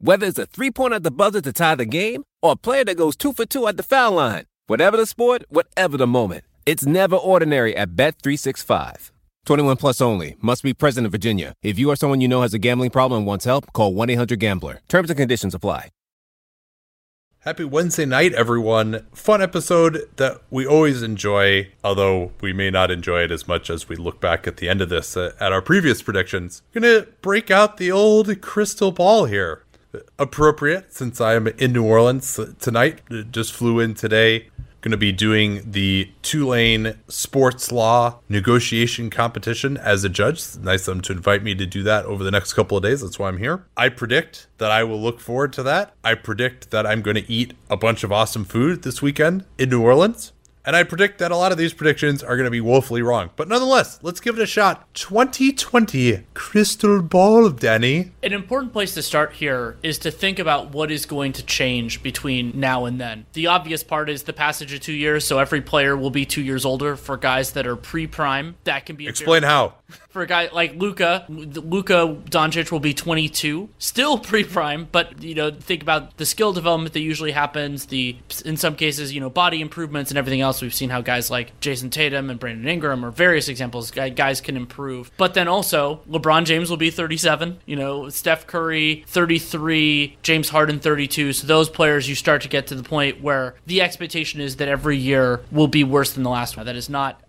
Whether it's a three-pointer at the buzzer to tie the game or a player that goes 2 for 2 at the foul line. Whatever the sport, whatever the moment. It's never ordinary at Bet365. 21 plus only. Must be present in Virginia. If you or someone you know has a gambling problem and wants help, call 1-800-GAMBLER. Terms and conditions apply. Happy Wednesday night, everyone. Fun episode that we always enjoy, although we may not enjoy it as much as we look back at the end of this at our previous predictions. We're going to break out the old crystal ball here. Appropriate, since I am in New Orleans tonight. Just flew in today. Going to be doing the Tulane sports law negotiation competition as a judge. It's nice of them to invite me to do that over the next couple of days. That's why I'm here. I predict that I will look forward to that. I predict that I'm going to eat a bunch of awesome food this weekend in New Orleans. And I predict that a lot of these predictions are going to be woefully wrong. But nonetheless, let's give it a shot. 2020 crystal ball, Danny. An important place to start here is to think about what is going to change between now and then. The obvious part is the passage of 2 years, so every player will be 2 years older for guys that are pre-prime. That can be... Explain how. For a guy like Luka Doncic will be 22, still pre-prime, but, you know, think about the skill development that usually happens, in some cases, you know, body improvements and everything else. We've seen how guys like Jason Tatum and Brandon Ingram or various examples, guys can improve. But then also, LeBron James will be 37, you know, Steph Curry, 33, James Harden, 32. So those players, you start to get to the point where the expectation is that every year will be worse than the last one. That is not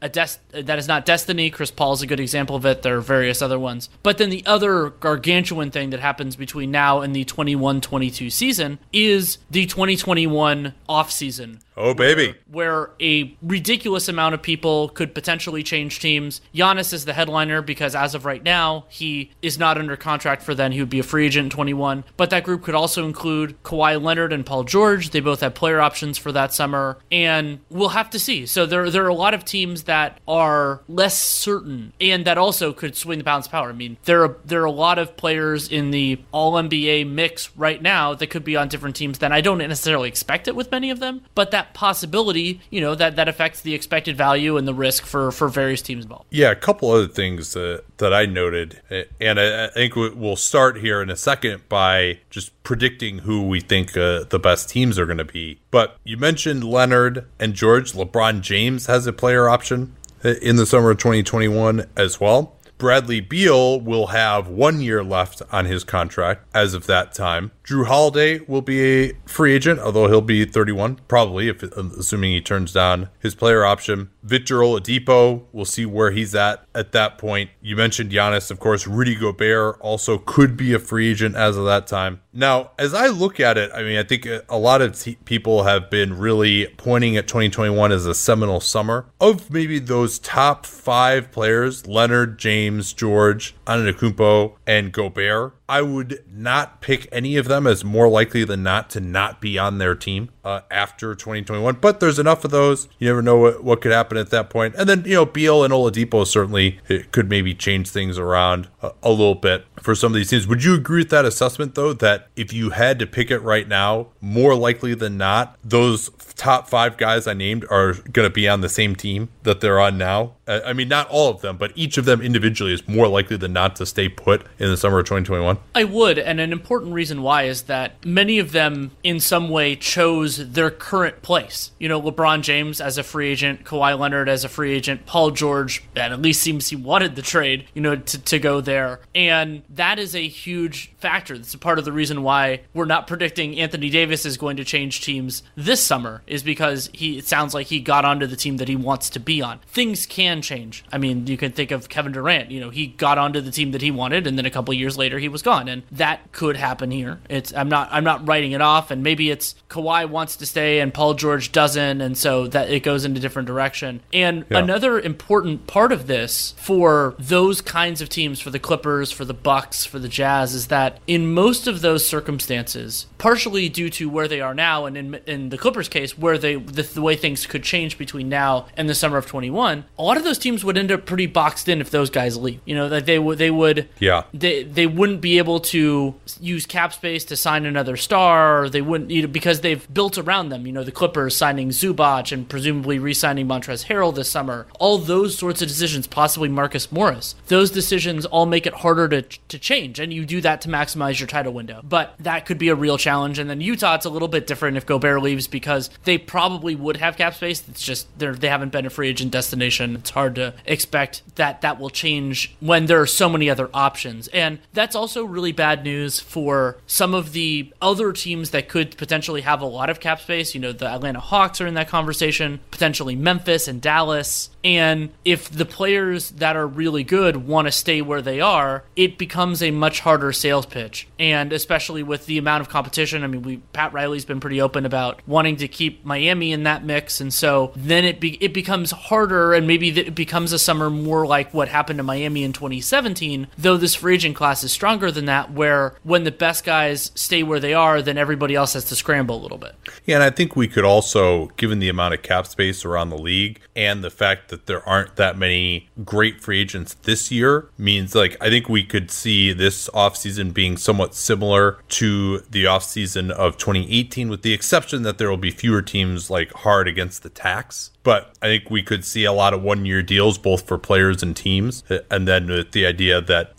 destiny. Chris Paul is a good example of it. There are various other ones. But then the other gargantuan thing that happens between now and the 21-22 season is the 2021 offseason. Oh, baby. Where a ridiculous amount of people could potentially change teams. Giannis is the headliner because as of right now, he is not under contract for then. He would be a free agent in 21. But that group could also include Kawhi Leonard and Paul George. They both have player options for that summer. And we'll have to see. So there are a lot of teams that are less certain and that also could swing the balance of power. I mean, there are a lot of players in the All-NBA mix right now that could be on different teams than I don't necessarily expect it with many of them. But that possibility, you know, that affects the expected value and the risk for various teams involved. Yeah, a couple other things that I noted, and I think we'll start here in a second by just predicting who we think the best teams are going to be. But you mentioned Leonard and George. LeBron James has a player option in the summer of 2021 as well. Bradley Beal will have 1 year left on his contract as of that time. Jrue Holiday will be a free agent, although he'll be 31, probably, assuming he turns down his player option. Victor Oladipo, we'll see where he's at that point. You mentioned Giannis, of course. Rudy Gobert also could be a free agent as of that time. Now, as I look at it, I mean, I think a lot of people have been really pointing at 2021 as a seminal summer. Of maybe those top five players, Leonard, James, George, Antetokounmpo, and Gobert, I would not pick any of them as more likely than not to not be on their team after 2021. But there's enough of those. You never know what could happen at that point. And then, you know, Beal and Oladipo certainly could maybe change things around a little bit for some of these teams. Would you agree with that assessment, though, that if you had to pick it right now, more likely than not, those top five guys I named are going to be on the same team that they're on now? I mean, not all of them, but each of them individually is more likely than not to stay put in the summer of 2021. I would, and an important reason why is that many of them in some way chose their current place. You know, LeBron James as a free agent, Kawhi Leonard as a free agent, Paul George, and at least seems he wanted the trade, you know, to go there. And that is a huge factor. That's a part of the reason why we're not predicting Anthony Davis is going to change teams this summer, is because it sounds like he got onto the team that he wants to be on. Things can can change. I mean, you can think of Kevin Durant. You know, he got onto the team that he wanted, and then a couple years later, he was gone. And that could happen here. I'm not writing it off. And maybe it's Kawhi wants to stay and Paul George doesn't, and so that it goes in a different direction. And another important part of this for those kinds of teams, for the Clippers, for the Bucks, for the Jazz, is that in most of those circumstances, partially due to where they are now, and in the Clippers case, where the way things could change between now and the summer of 21, a lot of those teams would end up pretty boxed in if those guys leave. You know, that they wouldn't be able to use cap space to sign another star, or they wouldn't, you know, because they've built around them. You know, the Clippers signing Zubac and presumably re-signing Montrezl Harrell this summer, all those sorts of decisions, possibly Marcus Morris, those decisions all make it harder to change, and you do that to maximize your title window. But that could be a real challenge. And then Utah, it's a little bit different if Gobert leaves, because they probably would have cap space. It's just they haven't been a free agent destination. It's hard to expect that will change when there are so many other options. And that's also really bad news for some of the other teams that could potentially have a lot of cap space. You know, the Atlanta Hawks are in that conversation, potentially Memphis and Dallas. And if the players that are really good want to stay where they are, it becomes a much harder sales pitch. And especially with the amount of competition, I mean, Pat Riley's been pretty open about wanting to keep Miami in that mix. And so then it becomes harder, and maybe it becomes a summer more like what happened to Miami in 2017, though this free agent class is stronger than that, where when the best guys stay where they are, then everybody else has to scramble a little bit. Yeah, and I think we could also, given the amount of cap space around the league and the fact that there aren't that many great free agents this year, means like I think we could see this offseason being somewhat similar to the offseason of 2018, with the exception that there will be fewer teams like hard against the tax. But I think we could see a lot of one-year deals, both for players and teams, and then with the idea that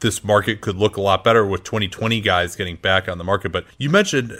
this market could look a lot better with 2020 guys getting back on the market. But you mentioned,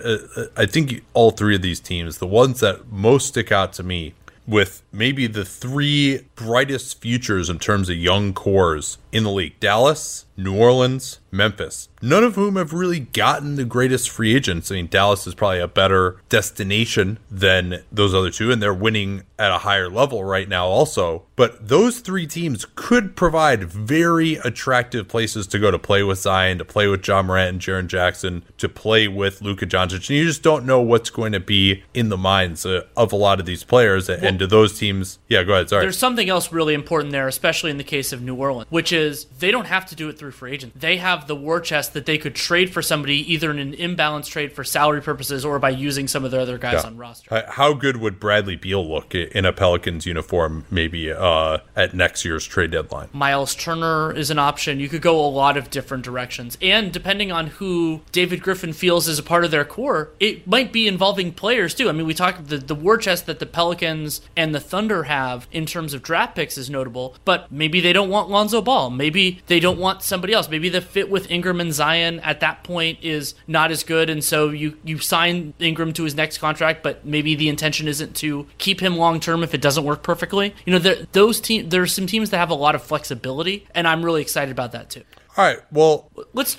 I think all three of these teams, the ones that most stick out to me, with maybe the three brightest futures in terms of young cores in the league: Dallas, New Orleans, Memphis, none of whom have really gotten the greatest free agents. I mean, Dallas is probably a better destination than those other two, and they're winning at a higher level right now also. But those three teams could provide very attractive places to go to play with Zion, to play with John Morant and Jaren Jackson, to play with Luka Doncic. And you just don't know what's going to be in the minds of a lot of these players. And to those teams, yeah, go ahead, sorry. There's something else really important there, especially in the case of New Orleans, which is they don't have to do it through free agent. They have the war chest that they could trade for somebody, either in an imbalance trade for salary purposes or by using some of their other guys on roster. How good would Bradley Beal look in a Pelicans uniform maybe at next year's trade deadline? Miles Turner is an option. You could go a lot of different directions. And depending on who David Griffin feels is a part of their core, it might be involving players too. I mean, we talked the war chest that the Pelicans and the Thunder have in terms of draft picks is notable, but maybe they don't want Lonzo Ball. Maybe they don't want somebody else. Maybe the fit with Ingram and Zion at that point is not as good, and so you sign Ingram to his next contract, but maybe the intention isn't to keep him long term if it doesn't work perfectly. You know, there are some teams that have a lot of flexibility, and I'm really excited about that too. All right. Well,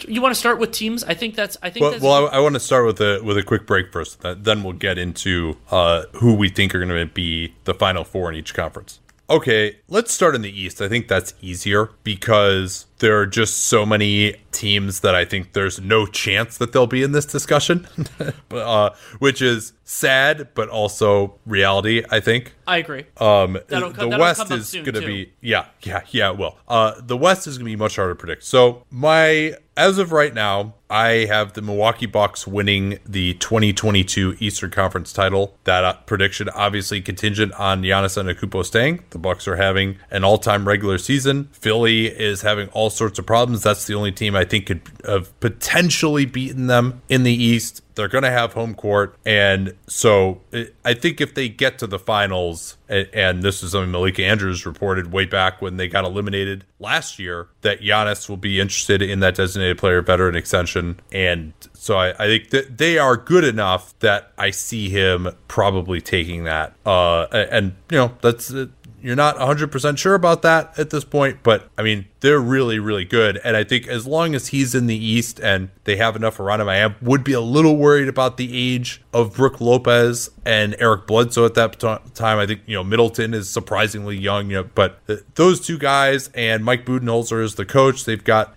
you want to start with teams? I want to start with a quick break first. Then we'll get into who we think are going to be the Final Four in each conference. Okay, let's start in the East. I think that's easier because there are just so many teams that I think there's no chance that they'll be in this discussion, which is sad, but also reality, I think. I agree. The West is going to be... Yeah, it will. The West is going to be much harder to predict. So as of right now, I have the Milwaukee Bucks winning the 2022 Eastern Conference title. That prediction obviously contingent on Giannis Antetokounmpo staying. The Bucks are having an all-time regular season. Philly is having all sorts of problems. That's the only team I think could have potentially beaten them in the East. They're going to have home court. And so I think if they get to the finals, and this is something Malika Andrews reported way back when they got eliminated last year, that Giannis will be interested in that designated player veteran extension. And so I think that they are good enough that I see him probably taking that. And, you know, that's... You're not 100% sure about that at this point, but I mean, they're really, really good. And I think as long as he's in the East and they have enough around him, I would be a little worried about the age of Brook Lopez and Eric Bledsoe at that time. I think, you know, Middleton is surprisingly young, you know, but those two guys and Mike Budenholzer is the coach. They've got,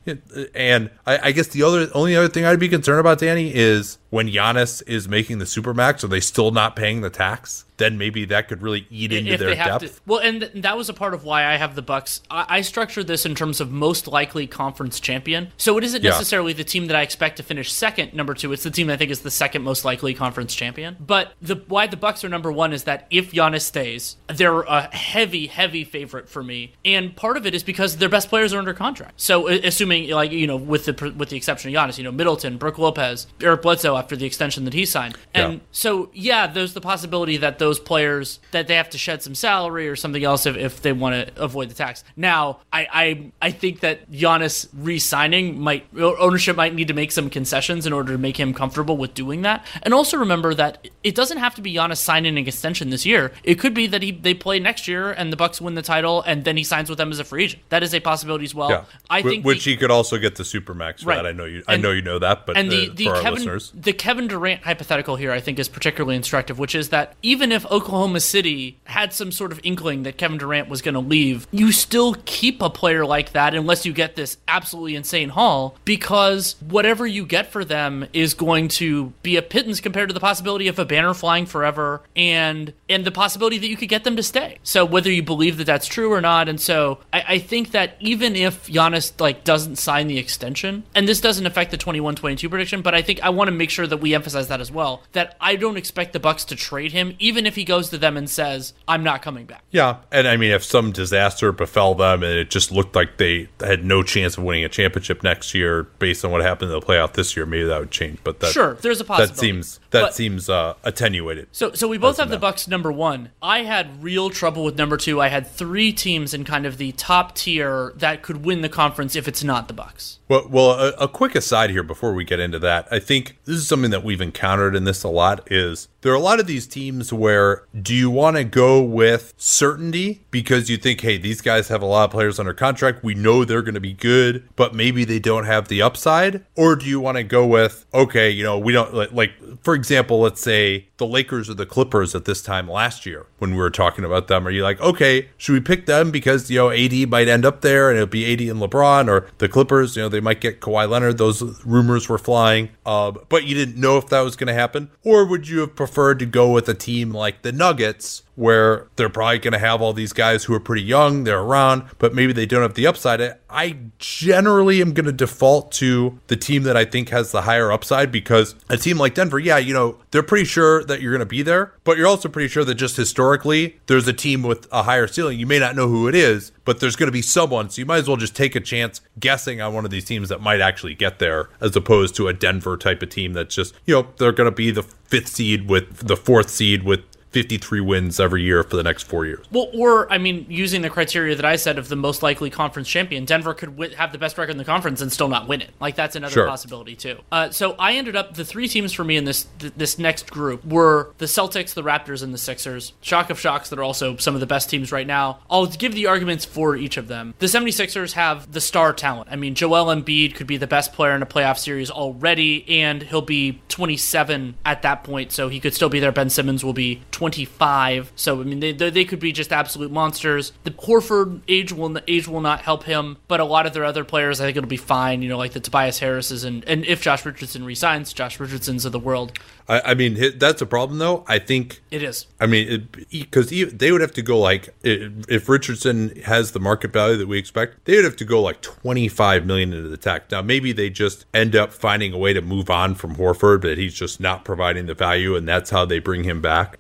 and I guess the only other thing I'd be concerned about, Danny, is when Giannis is making the Supermax, are they still not paying the tax? Then maybe that could really eat into if their depth. Well, and that was a part of why I have the Bucks. I structured this in terms of most likely conference champion. So it isn't necessarily the team that I expect to finish second, number two. It's the team I think is the second most likely conference champion. But why the Bucks are number one is that if Giannis stays, they're a heavy, heavy favorite for me. And part of it is because their best players are under contract. So assuming, like, you know, with the exception of Giannis, you know, Middleton, Brook Lopez, Eric Bledsoe after the extension that he signed. And so there's the possibility that those players that they have to shed some salary or something else if they want to avoid the tax. Now, I think that Giannis re-signing ownership might need to make some concessions in order to make him comfortable with doing that. And also remember that it doesn't have to be Giannis signing an extension this year. It could be that they play next year and the Bucks win the title and then he signs with them as a free agent. That is a possibility as well. Yeah. I think he could also get the Supermax for that. I know you know that, but for our listeners, the Kevin Durant hypothetical here I think is particularly instructive, which is that even if Oklahoma City had some sort of inkling that Kevin Durant was going to leave, you still keep a player like that unless you get this absolutely insane haul, because whatever you get for them is going to be a pittance compared to the possibility of a banner flying forever and the possibility that you could get them to stay. So whether you believe that that's true or not, and so I think that even if Giannis doesn't sign the extension, and this doesn't affect the 21-22 prediction, but I think I want to make sure that we emphasize that as well, that I don't expect the Bucks to trade him, even if he goes to them and says, I'm not coming back. Yeah, and I mean, if some disaster befell them and it just looked like they had no chance of winning a championship next year based on what happened in the playoff this year, maybe that would change. But there's a possibility. That seems attenuated. So we both have the Bucks number one. I had real trouble with number two. I had three teams in kind of the top tier that could win the conference if it's not the Bucks. Well, a quick aside here before we get into that. I think this is something that we've encountered in this a lot is there are a lot of these teams where do you want to go with certainty because you think, hey, these guys have a lot of players under contract. We know they're going to be good, but maybe they don't have the upside. Or do you want to go with, okay, you know, we don't like, for example, let's say the Lakers or the Clippers at this time last year when we were talking about them. Are you like, okay, should we pick them because, you know, AD might end up there and it'll be AD and LeBron, or the Clippers, you know, they might get Kawhi Leonard. Those rumors were flying, but you didn't know if that was going to happen. Or would you have preferred to go with a team like the Nuggets, where they're probably going to have all these guys who are pretty young, they're around, but maybe they don't have the upside? I generally am going to default to the team that I think has the higher upside, because a team like Denver, yeah, you know, they're pretty sure that you're going to be there, but you're also pretty sure that just historically there's a team with a higher ceiling. You may not know who it is, but there's going to be someone, so you might as well just take a chance guessing on one of these teams that might actually get there, as opposed to a Denver type of team that's just, you know, they're going to be the fifth seed with the fourth seed with 53 wins every year for the next 4 years. Well, or, I mean, using the criteria that I said of the most likely conference champion, Denver could have the best record in the conference and still not win it. Like, that's another possibility, too. So I ended up, the three teams for me in this next group were the Celtics, the Raptors, and the Sixers. Shock of shocks, that are also some of the best teams right now. I'll give the arguments for each of them. The 76ers have the star talent. I mean, Joel Embiid could be the best player in a playoff series already, and he'll be 27 at that point, so he could still be there. Ben Simmons will be 25, so I mean they could be just absolute monsters. The Horford age will not help him, but a lot of their other players I think it'll be fine. You know, like the Tobias Harrises and if Josh Richardson resigns, Josh Richardson's of the world. I mean, that's a problem though. I think it is. I mean, because they would have to go like, if Richardson has the market value that we expect, they would have to go like $25 million into the tax. Now maybe they just end up finding a way to move on from Horford, but he's just not providing the value, and that's how they bring him back.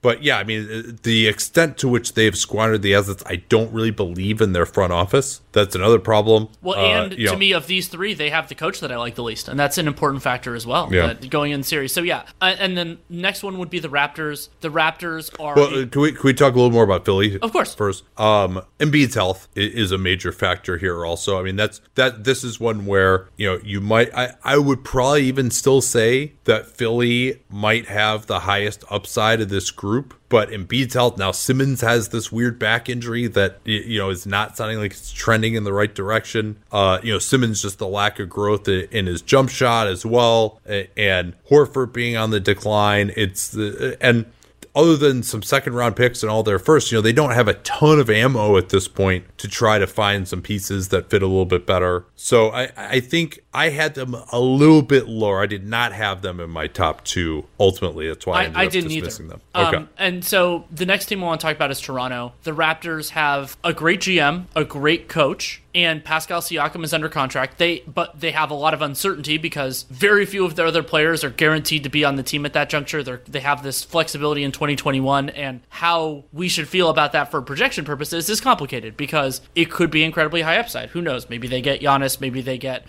But yeah, I mean, the extent to which they've squandered the assets, I don't really believe in their front office. That's another problem. Well, and to me, of these three, they have the coach that I like the least, and that's an important factor as well, going in series. So yeah, and then next one would be the Raptors. The Raptors are... Well, can we talk a little more about Philly? Of course. First, Embiid's health is a major factor here also. I mean, this is one where, you know, you might... I would probably even still say that Philly might have the highest upside of this this group, but Embiid's health. Now Simmons has this weird back injury that, you know, is not sounding like it's trending in the right direction. You know, Simmons, just the lack of growth in his jump shot as well, and Horford being on the decline. And other than some second round picks and all their first, you know, they don't have a ton of ammo at this point to try to find some pieces that fit a little bit better. So I think I had them a little bit lower. I did not have them in my top two. Ultimately, that's why I ended up dismissing them. Okay. And so the next team I want to talk about is Toronto. The Raptors have a great GM, a great coach, and Pascal Siakam is under contract. But they have a lot of uncertainty because very few of their other players are guaranteed to be on the team at that juncture. They have this flexibility in 2021, and how we should feel about that for projection purposes is complicated because it could be incredibly high upside. Who knows? Maybe they get Giannis. Maybe they get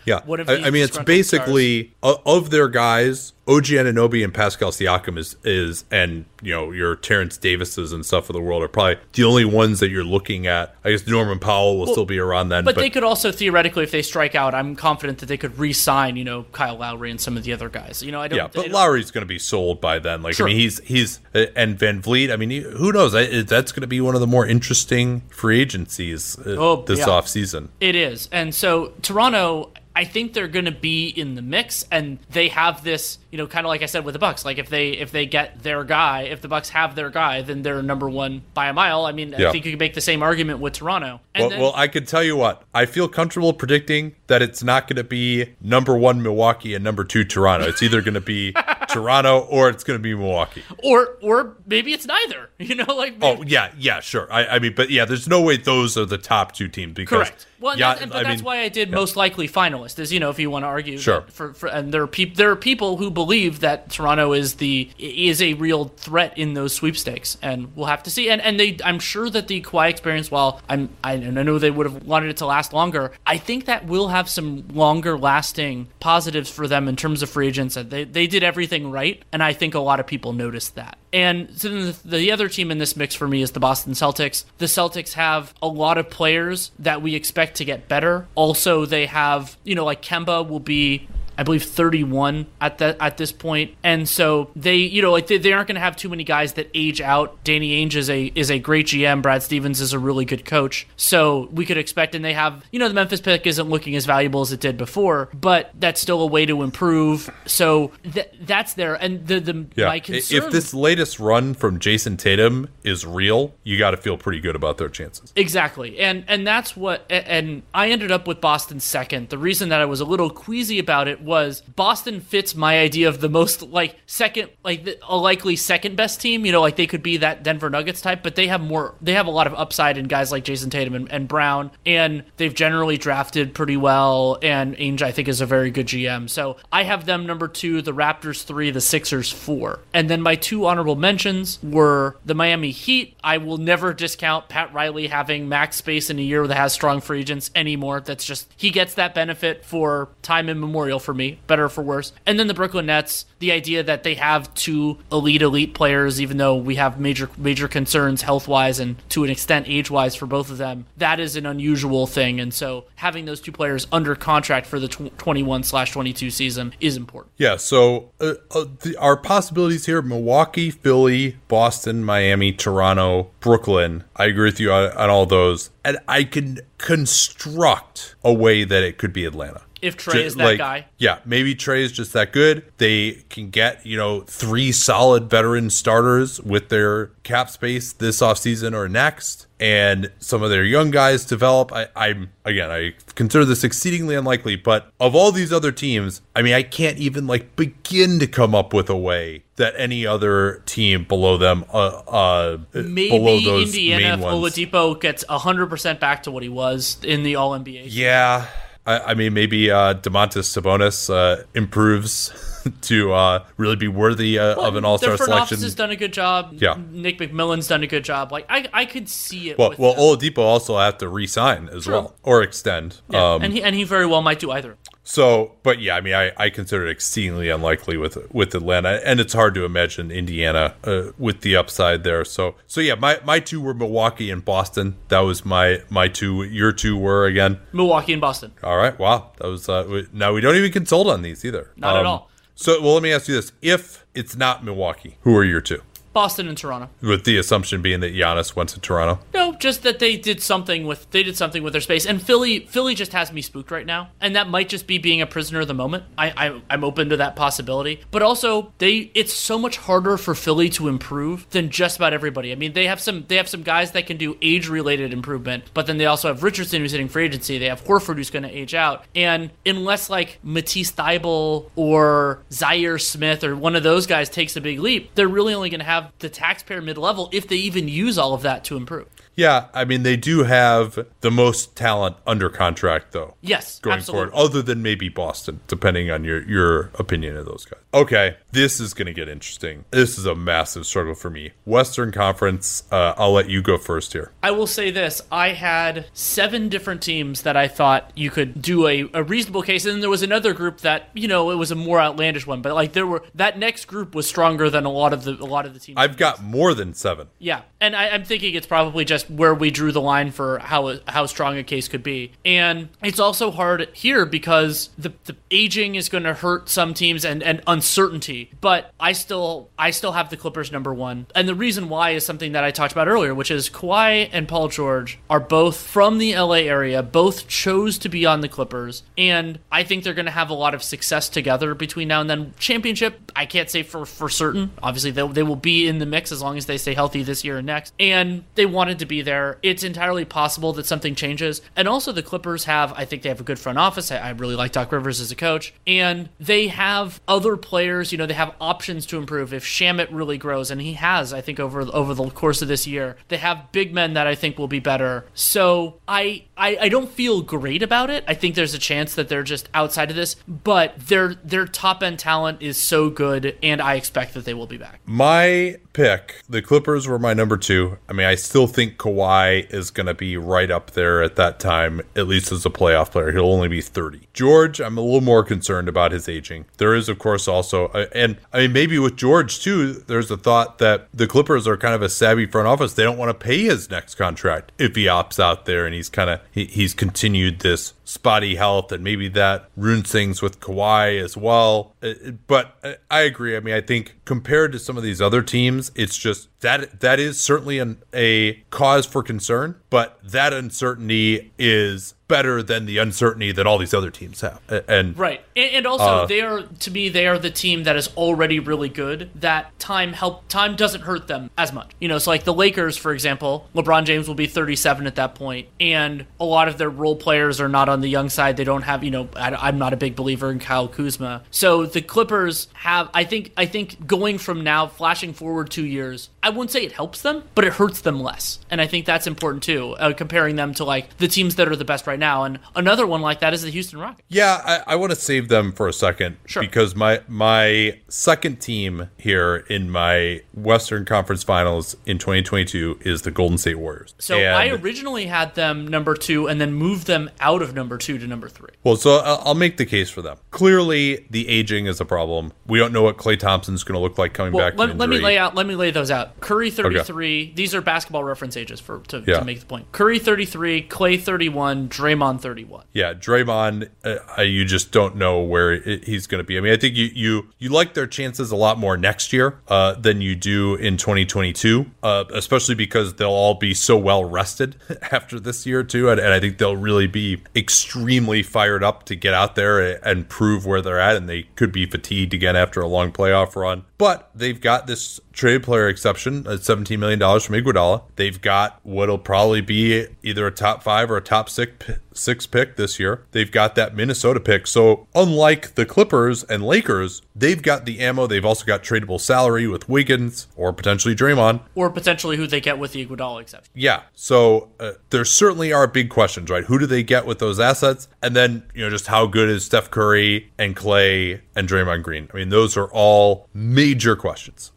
I mean, it's basically of their guys, OG Anunoby and Pascal Siakam is, and you know, your Terrence Davises and stuff of the world are probably the only ones that you're looking at. I guess Norman Powell will still be around then. But they could also theoretically, if they strike out, I'm confident that they could re-sign, you know, Kyle Lowry and some of the other guys. You know, I don't. Yeah, but Lowry's going to be sold by then. Like, sure. I mean, he's and Van Vliet. I mean, who knows? That's going to be one of the more interesting free agencies this off season. It is, and so Toronto. I think they're going to be in the mix, and they have this, you know, kind of like I said with the Bucks. Like if they get their guy, if the Bucks have their guy, then they're number one by a mile. I mean, yeah. I think you can make the same argument with Toronto. And well, I can tell you what, I feel comfortable predicting that it's not going to be number one Milwaukee and number two Toronto. It's either going to be Toronto or it's going to be Milwaukee, or maybe it's neither. You know, like maybe. Oh yeah, sure. I mean, but yeah, there's no way those are the top two teams because correct. Well, that's why I did most likely finalist is, you know, if you want to argue sure. And there are people who believe that Toronto is a real threat in those sweepstakes, and we'll have to see. And they, I'm sure that the Kawhi experience, while I know they would have wanted it to last longer, I think that will have some longer lasting positives for them in terms of free agents. They did everything right, and I think a lot of people noticed that. And so the other team in this mix for me is the Boston Celtics. The Celtics have a lot of players that we expect to get better. Also, they have, you know, like Kemba will be, I believe, 31 at this point. And so they, you know, like they aren't going to have too many guys that age out. Danny Ainge is a great GM. Brad Stevens is a really good coach. So we could expect, and they have, you know, the Memphis pick isn't looking as valuable as it did before, but that's still a way to improve. So that's there. And my concern, if this latest run from Jason Tatum is real, you got to feel pretty good about their chances. Exactly. And that's what, and I ended up with Boston second. The reason that I was a little queasy about it was Boston fits my idea of the most like second, like a likely second best team, you know, like they could be that Denver Nuggets type, but they have a lot of upside in guys like Jason Tatum and Brown, and they've generally drafted pretty well, and Ainge I think is a very good GM. So I have them number 2, the Raptors 3, the Sixers 4. And then my two honorable mentions were the Miami Heat. I will never discount Pat Riley having max space in a year that has strong free agents anymore. That's just, he gets that benefit for time immemorial for me, better or for worse. And then the Brooklyn Nets, the idea that they have two elite players, even though we have major concerns health-wise and to an extent age-wise for both of them, that is an unusual thing. And so having those two players under contract for the 21/22 season is important. Yeah, so our possibilities here, Milwaukee, Philly, Boston, Miami, Toronto, Brooklyn. I agree with you on all those. And I can construct a way that it could be Atlanta. If Trey is that guy. Yeah, maybe Trey is just that good. They can get, you know, three solid veteran starters with their cap space this offseason or next. And some of their young guys develop. I consider this exceedingly unlikely, but of all these other teams, I mean, I can't even like begin to come up with a way that any other team below them, maybe below those Indiana, main ones. Oladipo gets 100% back to what he was in the All-NBA. Yeah. I mean, maybe Domantas Sabonis improves to really be worthy of an all-star selection. The front office has done a good job. Yeah. Nick McMillan's done a good job. Like I could see it. Well, Oladipo also have to re-sign as true. Well or extend. Yeah. And he very well might do either. So, but yeah, I mean, I consider it exceedingly unlikely with Atlanta, and it's hard to imagine Indiana with the upside there. So yeah, my two were Milwaukee and Boston. That was my two. Your two were again Milwaukee and Boston. All right, wow, that was. Now we don't even consult on these either. Not at all. So, well, let me ask you this: if it's not Milwaukee, who are your two? Boston and Toronto. With the assumption being that Giannis went to Toronto? No, just that they did something with their space. And Philly just has me spooked right now. And that might just be being a prisoner of the moment. I'm open to that possibility. But also, it's so much harder for Philly to improve than just about everybody. I mean, they have some guys that can do age-related improvement, but then they also have Richardson who's hitting free agency. They have Horford who's going to age out. And unless like Matisse Thybulle or Zaire Smith or one of those guys takes a big leap, they're really only going to have the taxpayer mid-level if they even use all of that to improve. Yeah, I mean, they do have the most talent under contract, though. Yes, going absolutely. Forward, other than maybe Boston, depending on your opinion of those guys. Okay, this is going to get interesting. This is a massive struggle for me. Western Conference, I'll let you go first here. I will say this. I had 7 different teams that I thought you could do a reasonable case, and then there was another group that, you know, it was a more outlandish one, but like that next group was stronger than a lot of the teams. I've got more than 7. Yeah, and I'm thinking it's probably just where we drew the line for how strong a case could be. And it's also hard here because the aging is going to hurt some teams and uncertainty, but I still have the Clippers number 1. And the reason why is something that I talked about earlier, which is Kawhi and Paul George are both from the LA area, both chose to be on the Clippers, and I think they're going to have a lot of success together between now and then. Championship, I can't say for certain. Obviously, they will be in the mix as long as they stay healthy this year and next, and they wanted to be there. It's entirely possible that something changes. And also the Clippers I think they have a good front office. I really like Doc Rivers as a coach, and they have other players, you know, they have options to improve if Shamet really grows, and he has, I think, over the course of this year. They have big men that I think will be better. So I don't feel great about it. I think there's a chance that they're just outside of this, but their top end talent is so good, and I expect that they will be back. My pick, the Clippers were my number 2. I mean, I still think Kawhi is going to be right up there at that time, at least as a playoff player. He'll only be 30. George, I'm a little more concerned about his aging. There is, of course, also, and I mean, maybe with George too, there's a thought that the Clippers are kind of a savvy front office. They don't want to pay his next contract if he opts out there, and he's kind of, he's continued this spotty health, and maybe that ruins things with Kawhi as well. But I agree. I mean, I think compared to some of these other teams, it's just that is certainly a cause for concern, but that uncertainty is better than the uncertainty that all these other teams have. And right. And also, they are the team that is already really good, that time doesn't hurt them as much. You know, so like the Lakers, for example, LeBron James will be 37 at that point, and a lot of their role players are not on the young side. They don't have, you know, I'm not a big believer in Kyle Kuzma. So the Clippers have, I think going from now, flashing forward 2 years, I wouldn't say it helps them, but it hurts them less. And I think that's important too, comparing them to like the teams that are the best right now. And another one like that is the Houston Rockets. Yeah, I want to save them for a second, sure, because my second team here in my Western Conference Finals in 2022 is the Golden State Warriors. So I originally had them number 2 and then moved them out of number 2 to number 3. Well, so I'll make the case for them. Clearly, the aging is a problem. We don't know what Clay Thompson's going to look like coming back. Let me lay those out. Curry 33. Okay. These are basketball reference ages to make the point. Curry 33, Clay 31, Draymond 31. Yeah, Draymond, you just don't know where he's going to be. I mean, I think you like their chances a lot more next year than you do in 2022, especially because they'll all be so well rested after this year too, and I think they'll really be extremely fired up to get out there and prove where they're at, and they could be fatigued again after a long playoff run. But they've got this trade player exception at $17 million from Iguodala. They've got what'll probably be either a top 5 or a top 6 pick this year. They've got that Minnesota pick. So unlike the Clippers and Lakers, they've got the ammo. They've also got tradable salary with Wiggins or potentially Draymond. Or potentially who they get with the Iguodala exception. Yeah. So there certainly are big questions, right? Who do they get with those assets? And then, you know, just how good is Steph Curry and Clay and Draymond Green? I mean, those are all major questions.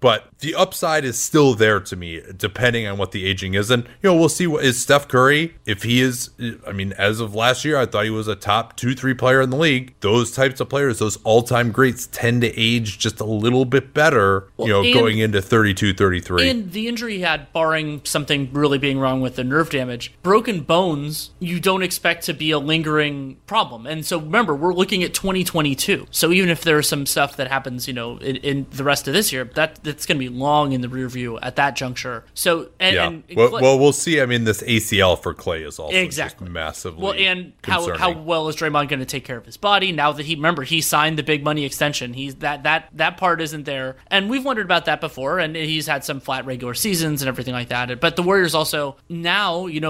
But the upside is still there to me, depending on what the aging is. And, you know, we'll see what is Steph Curry, if he is I mean, as of last year, I thought he was a top 2-3 player in the league. Those types of players, those all-time greats, tend to age just a little bit better, going into 32, 33. And the injury he had, barring something really being wrong with the nerve damage, broken bones, you don't expect to be a lingering problem. And so remember, we're looking at 2022. So even if there's some stuff that happens, in the rest of this year, that's going to be long in the rear view at that juncture. So, we'll see. I mean, this ACL for Clay is also just massively concerning. How well is Draymond going to take care of his body now that he signed the big money extension? He's that part isn't there, and we've wondered about that before. And he's had some flat regular seasons and everything like that. But the Warriors also now, it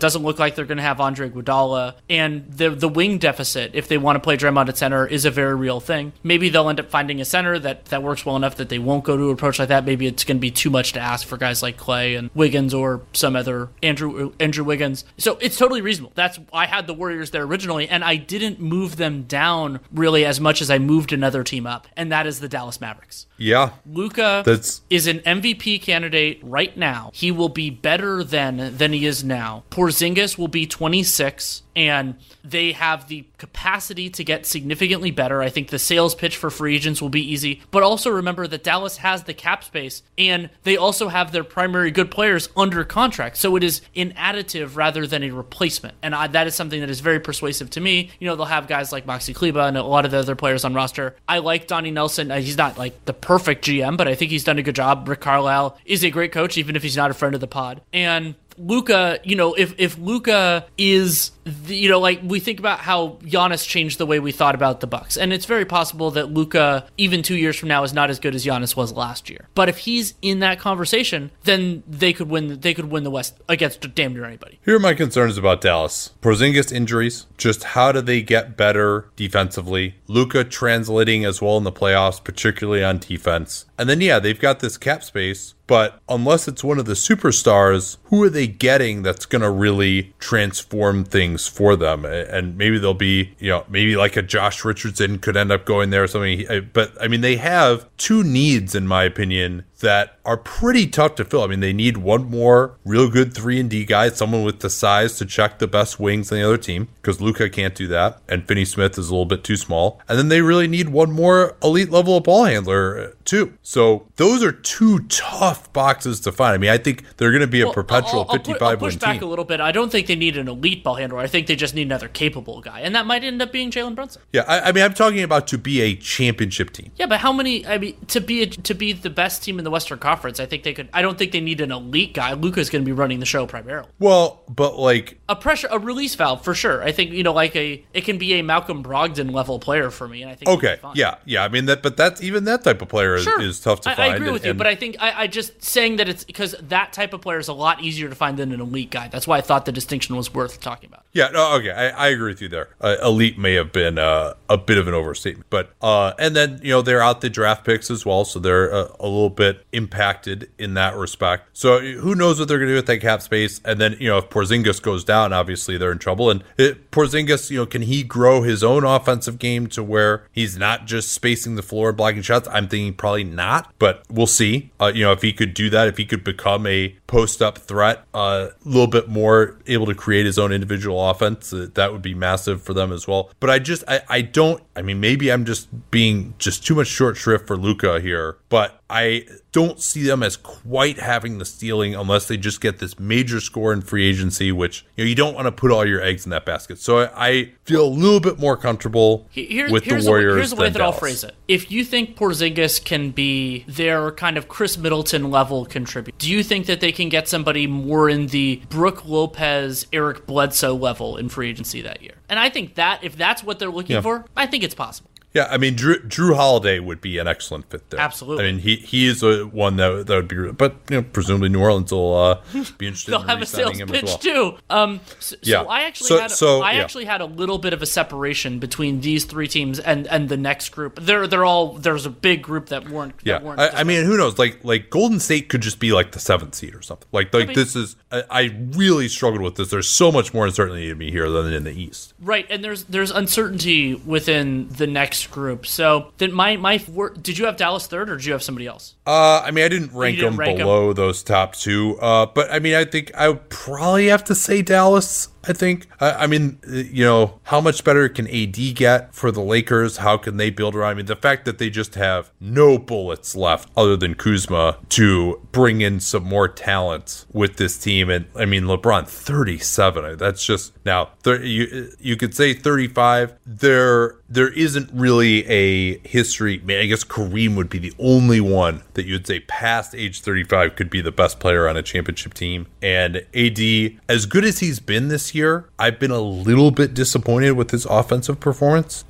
doesn't look like they're going to have Andre Iguodala, and the wing deficit, if they want to play Draymond at center, is a very real thing. Maybe they'll end up finding a center that works well enough that they won't go to an approach like that. Maybe it's going to be too much to ask for guys like Clay and Wiggins or some other Andrew Wiggins. So it's totally reasonable. I had the Warriors there originally, and I didn't move them down really as much as I moved another team up, and that is the Dallas Mavericks. Yeah. Luka is an MVP candidate right now. He will be better than he is now. Porzingis will be 26. And they have the capacity to get significantly better. I think the sales pitch for free agents will be easy. But also remember that Dallas has the cap space, and they also have their primary good players under contract. So it is an additive rather than a replacement. And that is something that is very persuasive to me. They'll have guys like Maxi Kleba and a lot of the other players on roster. I like Donnie Nelson. He's not like the perfect GM, but I think he's done a good job. Rick Carlisle is a great coach, even if he's not a friend of the pod. And Luka, if Luka is, we think about how Giannis changed the way we thought about the Bucks, and it's very possible that Luka, even 2 years from now, is not as good as Giannis was last year. But if he's in that conversation, then they could win. They could win the West against damn near anybody. Here are my concerns about Dallas: Porzingis injuries. Just how do they get better defensively? Luka translating as well in the playoffs, particularly on defense. And then they've got this cap space. But unless it's one of the superstars, who are they getting that's going to really transform things for them? And maybe they'll be, maybe like a Josh Richardson could end up going there or something. But, they have two needs, in my opinion, that are pretty tough to fill. They need one more real good 3-and-D guy, someone with the size to check the best wings on the other team, because Luka can't do that, and Finney Smith is a little bit too small. And then they really need one more elite level of ball handler, too. So those are two tough boxes to find. I think they're going to be a perpetual 55-win team. I'll push back a little bit. I don't think they need an elite ball handler. I think they just need another capable guy, and that might end up being Jalen Brunson. Yeah, I'm talking about to be a championship team. Yeah, but how many? To be the best team in the Western Conference, I think they could. I don't think they need an elite guy. Luka's going to be running the show primarily. Well, but like a release valve for sure. I think it can be a Malcolm Brogdon level player for me, and I think okay, yeah. But that's even that type of player is tough to find. I agree with you, but I think I just. Saying that it's because that type of player is a lot easier to find than an elite guy. That's why I thought the distinction was worth talking about. Yeah, no, okay, I agree with you there. Elite may have been a bit of an overstatement, but and then they're out the draft picks as well, so they're a little bit impacted in that respect. So who knows what they're going to do with that cap space? And then if Porzingis goes down, obviously they're in trouble. And Porzingis, can he grow his own offensive game to where he's not just spacing the floor, blocking shots? I'm thinking probably not, but we'll see. If he could do that, if he could become a post-up threat, a little bit more able to create his own individual offense, that would be massive for them as well. But maybe I'm just being just too much short shrift for Luka here, but I don't see them as quite having the ceiling unless they just get this major score in free agency, which you don't want to put all your eggs in that basket. So I feel a little bit more comfortable with the Warriors. Here's the way that I'll phrase it. If you think Porzingis can be their kind of Khris Middleton level contributor, do you think that they can get somebody more in the Brooke Lopez, Eric Bledsoe level in free agency that year? And I think that if that's what they're looking for, I think it's possible. Yeah, Jrue Holiday would be an excellent fit there. Absolutely. He is one that would be, but presumably New Orleans will be interested. They'll have a sales pitch too. I actually had a little bit of a separation between these three teams and the next group. They're all there's a big group that weren't. Yeah, that weren't who knows? Like Golden State could just be like the seventh seed or something. This is I really struggled with this. There's so much more uncertainty to me here than in the East. Right, and there's uncertainty within the next group. So then my did you have Dallas third or did you have somebody else? I didn't rank them below those top two. But I think I would probably have to say Dallas. I think. I mean, you know, how much better can AD get for the Lakers? How can they build around? I mean, the fact that they just have no bullets left other than Kuzma to bring in some more talent with this team. And I mean, LeBron, 37. That's just now, you could say 35. There isn't really a history. I guess Kareem would be the only one that you'd say past age 35 could be the best player on a championship team. And AD, as good as he's been this year, I've been a little bit disappointed with his offensive performance.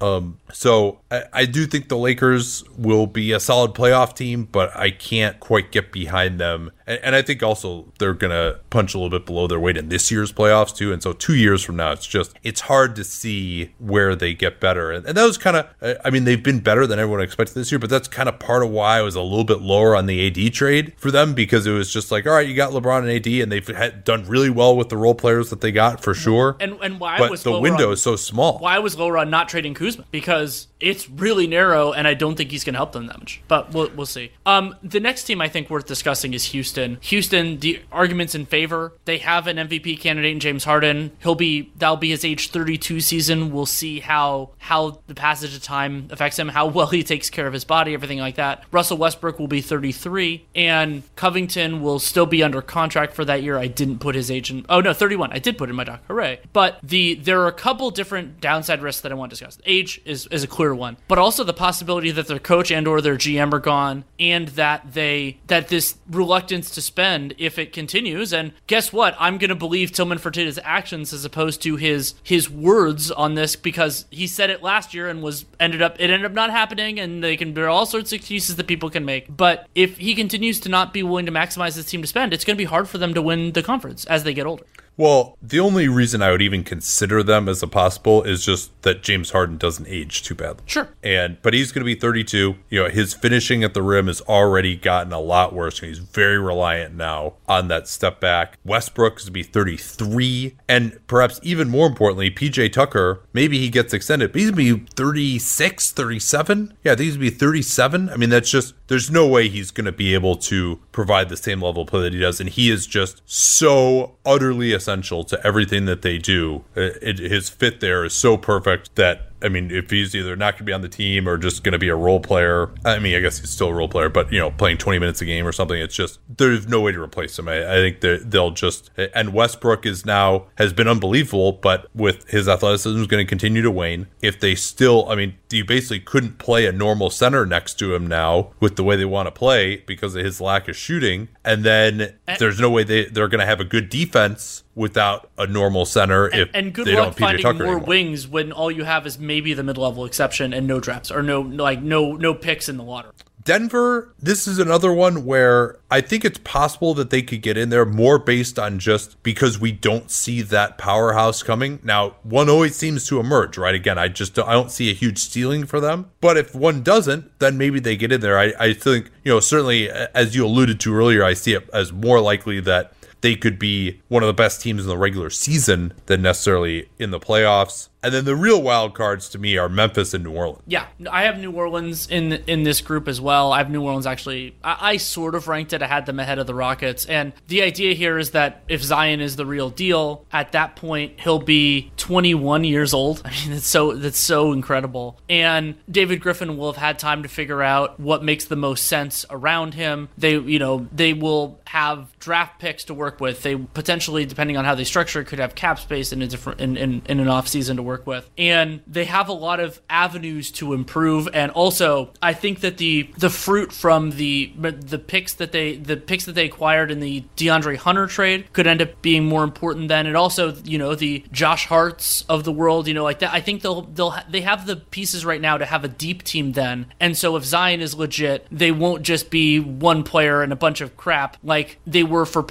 So I do think the Lakers will be a solid playoff team, but I can't quite get behind them. And I think also they're going to punch a little bit below their weight in this year's playoffs too. And so 2 years from now, it's hard to see where they get better. And that was kind of, I mean, they've been better than everyone expected this year, but that's kind of part of why I was a little bit lower on the AD trade for them, because it was just like, all right, you got LeBron and AD, and they've done really well with the role players that they got for sure. And why but was the window is so small. Why I was lower on not trading Kuzma? Because it's really narrow, and I don't think he's going to help them that much. But we'll see. The next team I think worth discussing is Houston. Houston, the argument's in favor. They have an MVP candidate in James Harden. That'll be his age 32 season. We'll see how the passage of time affects him, how well he takes care of his body, everything like that. Russell Westbrook will be 33, and Covington will still be under contract for that year. I didn't put his age in. Oh no, 31. I did put it in my doc. Hooray! But there are a couple different downside risks that I want to discuss. Age is a clear one, but also the possibility that their coach and or their GM are gone, and that this reluctance to spend, if it continues. And guess what? I'm going to believe Tillman Fertitta's actions as opposed to his words on this, because he said it last year and ended up not happening, and there are all sorts of excuses that people can make. But if he continues to not be willing to maximize his team to spend, it's going to be hard for them to win the conference as they get older. Well, the only reason I would even consider them as a possible is just that James Harden doesn't age too badly. Sure. But he's going to be 32. You know, his finishing at the rim has already gotten a lot worse, and he's very reliant now on that step back. Westbrook is going to be 33. And perhaps even more importantly, PJ Tucker, maybe he gets extended, but he's going to be 36, 37. Yeah, I think he's going to be 37. I mean, that's just, there's no way he's going to be able to provide the same level of play that he does. And he is just so utterly essential to everything that they do. His fit there is so perfect that, I mean, if he's either not going to be on the team or just going to be a role player, I mean, I guess he's still a role player, but, you know, playing 20 minutes a game or something, it's just, there's no way to replace him. I think they'll just, and Westbrook has been unbelievable, but with his athleticism is going to continue to wane. If they still, I mean, you basically couldn't play a normal center next to him now with the way they want to play because of his lack of shooting. And then there's no way they're going to have a good defense without a normal center if they don't finding more wings when all you have is maybe the mid-level exception and no drafts or no picks in the lottery. Denver, this is another one where I think it's possible that they could get in there more based on just because we don't see that powerhouse coming. Now, one always seems to emerge, right? Again, I don't see a huge ceiling for them. But if one doesn't, then maybe they get in there. I think, you know, certainly as you alluded to earlier, I see it as more likely that they could be one of the best teams in the regular season than necessarily in the playoffs. And then the real wild cards to me are Memphis and New Orleans. Yeah, I have New Orleans in this group as well. I have New Orleans actually. I sort of ranked it. I had them ahead of the Rockets. And the idea here is that if Zion is the real deal, at that point he'll be 21 years old. I mean, that's so incredible. And David Griffin will have had time to figure out what makes the most sense around him. They will have draft picks to work with. They potentially, depending on how they structure, could have cap space in a different in an offseason to work with, and they have a lot of avenues to improve. And also, I think that the fruit from the picks that they acquired in the DeAndre Hunter trade could end up being more important than, and also, you know, the Josh Harts of the world, you know, like that. I think they have the pieces right now to have a deep team then. And so if Zion is legit, they won't just be one player and a bunch of crap like they were for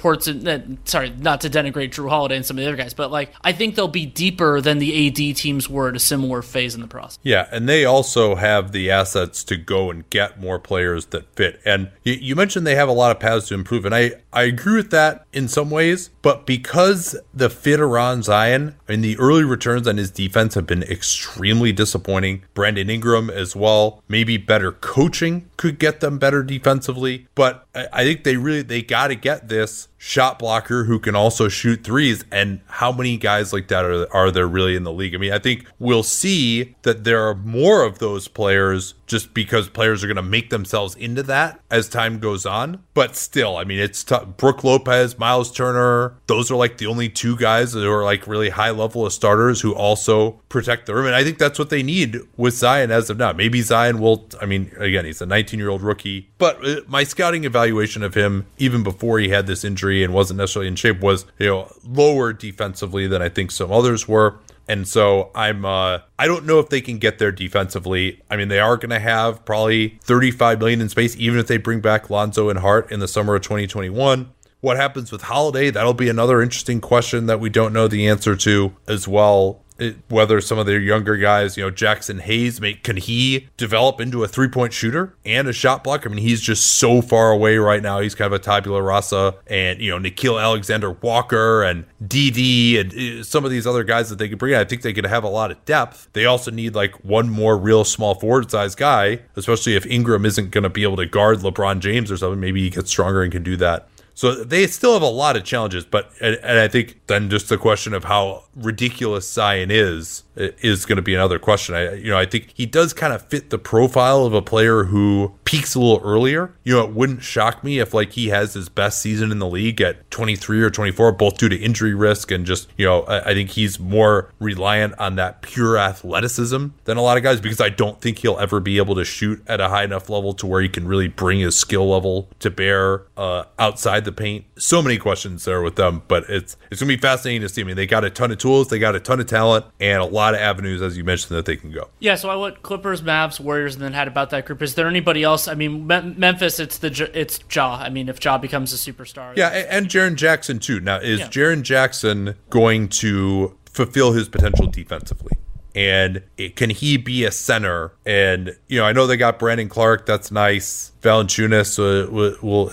sorry, not to denigrate Jrue Holiday and some of the other guys, but like I think they'll be deeper than the AD teams were at a similar phase in the process. Yeah, and they also have the assets to go and get more players that fit. And you mentioned they have a lot of paths to improve, and I agree with that in some ways, but because the fit around Zion, I mean, the early returns on his defense have been extremely disappointing. Brandon Ingram as well. Maybe better coaching could get them better defensively, but I think they got to get this shot blocker who can also shoot threes. And how many guys like that are there really in the league? I mean, I think we'll see that there are more of those players just because players are going to make themselves into that as time goes on. But still, I mean, it's tough. Brooke Lopez, Miles Turner, those are like the only two guys that are like really high level of starters who also protect the rim. And I think that's what they need with Zion as of now. Maybe Zion will, I mean, again, he's a 19-year-old rookie, but my scouting evaluation of him, even before he had this injury and wasn't necessarily in shape, was, you know, lower defensively than I think some others were. And so I don't know if they can get there defensively. I mean, they are going to have probably $35 million in space, even if they bring back Lonzo and Hart in the summer of 2021. What happens with Holiday? That'll be another interesting question that we don't know the answer to as well. Whether some of their younger guys, you know, Jackson Hayes, can he develop into a three-point shooter and a shot blocker? I mean, he's just so far away right now. He's kind of a tabula rasa. And, you know, Nickeil Alexander-Walker and DD and some of these other guys that they could bring in, I think they could have a lot of depth. They also need like one more real small forward-sized guy, especially if Ingram isn't going to be able to guard LeBron James or something. Maybe he gets stronger and can do that. So they still have a lot of challenges, but and I think then just the question of how ridiculous Zion is going to be another question. I think he does kind of fit the profile of a player who peaks a little earlier. You know, it wouldn't shock me if like he has his best season in the league at 23 or 24, both due to injury risk and just, you know, I think he's more reliant on that pure athleticism than a lot of guys, because I don't think he'll ever be able to shoot at a high enough level to where he can really bring his skill level to bear outside the paint. So many questions there with them, but it's gonna be fascinating to see. I mean, they got a ton of tools, they got a ton of talent, and a lot of avenues, as you mentioned, that they can go. Yeah, so I went Clippers, Mavs, Warriors, and then had about that group. Is there anybody else? I mean, Memphis, it's Ja. I mean, if Ja becomes a superstar. Yeah, and Jaren Jackson too. Now, Jaren Jackson going to fulfill his potential defensively? And can he be a center? And, you know, I know they got Brandon Clark. That's nice. Valanciunas,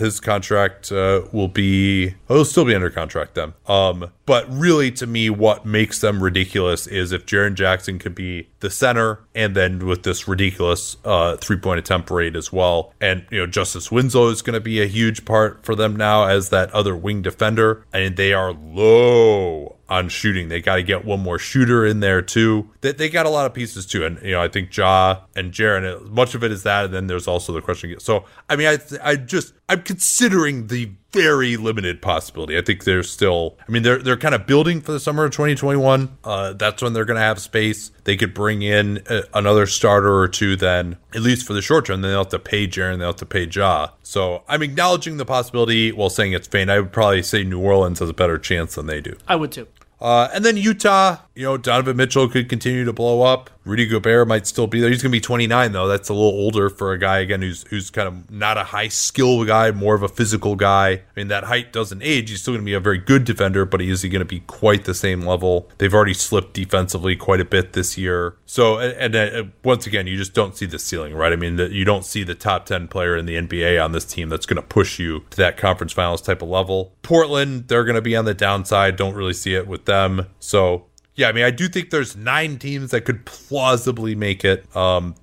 his contract he'll still be under contract then. But really, to me, what makes them ridiculous is if Jaren Jackson could be the center and then with this ridiculous three-point attempt rate as well. And, you know, Justice Winslow is going to be a huge part for them now as that other wing defender. And they are low on shooting. They got to get one more shooter in there too. They got a lot of pieces too. And, you know, I think Ja and Jaren, much of it is that. And then there's also the question. So, I mean, I'm considering the very limited possibility. I think there's still, I mean, they're kind of building for the summer of 2021. That's when they're going to have space. They could bring in another starter or two then, at least for the short term. Then they'll have to pay Jaren, they'll have to pay Ja. So I'm acknowledging the possibility while saying it's faint. I would probably say New Orleans has a better chance than they do. I would too. And then Utah, you know, Donovan Mitchell could continue to blow up. Rudy Gobert might still be there. He's going to be 29, though. That's a little older for a guy, again, who's kind of not a high skill guy, more of a physical guy. I mean, that height doesn't age. He's still going to be a very good defender, but he isn't going to be quite the same level. They've already slipped defensively quite a bit this year. So, and once again, you just don't see the ceiling, right? I mean, you don't see the top 10 player in the NBA on this team that's going to push you to that conference finals type of level. Portland, they're going to be on the downside. Don't really see it with them. So, yeah, I mean, I do think there's 9 teams that could plausibly make it.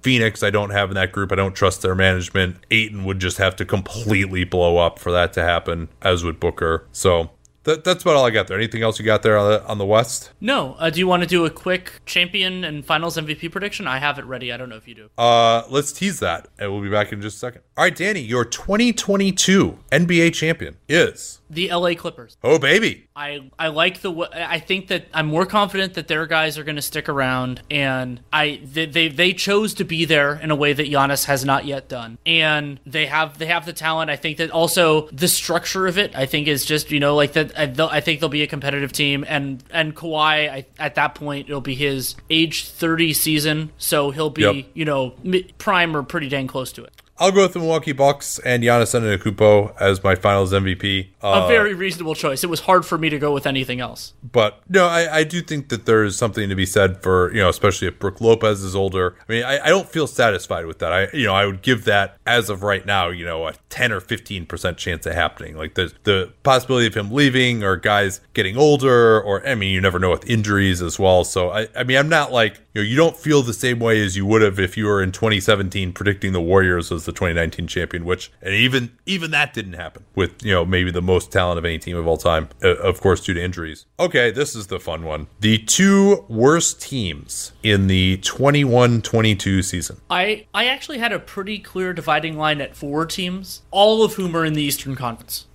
Phoenix, I don't have in that group. I don't trust their management. Ayton would just have to completely blow up for that to happen, as would Booker. So that's about all I got there. Anything else you got there on the West? No. Do you want to do a quick champion and finals MVP prediction? I have it ready. I don't know if you do. Let's tease that, and we'll be back in just a second. All right, Danny, your 2022 NBA champion is... the LA Clippers. Oh, baby. I like I think that I'm more confident that their guys are going to stick around, and they chose to be there in a way that Giannis has not yet done. And they have the talent. I think that also the structure of it, I think, is just, you know, like that. I think they'll be a competitive team, and Kawhi, at that point, it'll be his age 30 season. So he'll be, you know, prime or pretty dang close to it. I'll go with the Milwaukee Bucks and Giannis Antetokounmpo as my finals MVP. A very reasonable choice. It was hard for me to go with anything else. But no, I do think that there is something to be said for, you know, especially if Brooke Lopez is older. I mean, I don't feel satisfied with that. I would give that, as of right now, you know, a 10 or 15% chance of happening. Like, there's the possibility of him leaving or guys getting older, or, I mean, you never know with injuries as well. So, I mean, I'm not like you know, you don't feel the same way as you would have if you were in 2017 predicting the Warriors as the 2019 champion, and even that didn't happen with, you know, maybe the most talent of any team of all time, of course, due to injuries. Okay, this is the fun one. The two worst teams in the 21-22 season. I actually had a pretty clear dividing line at four teams, all of whom are in the Eastern Conference.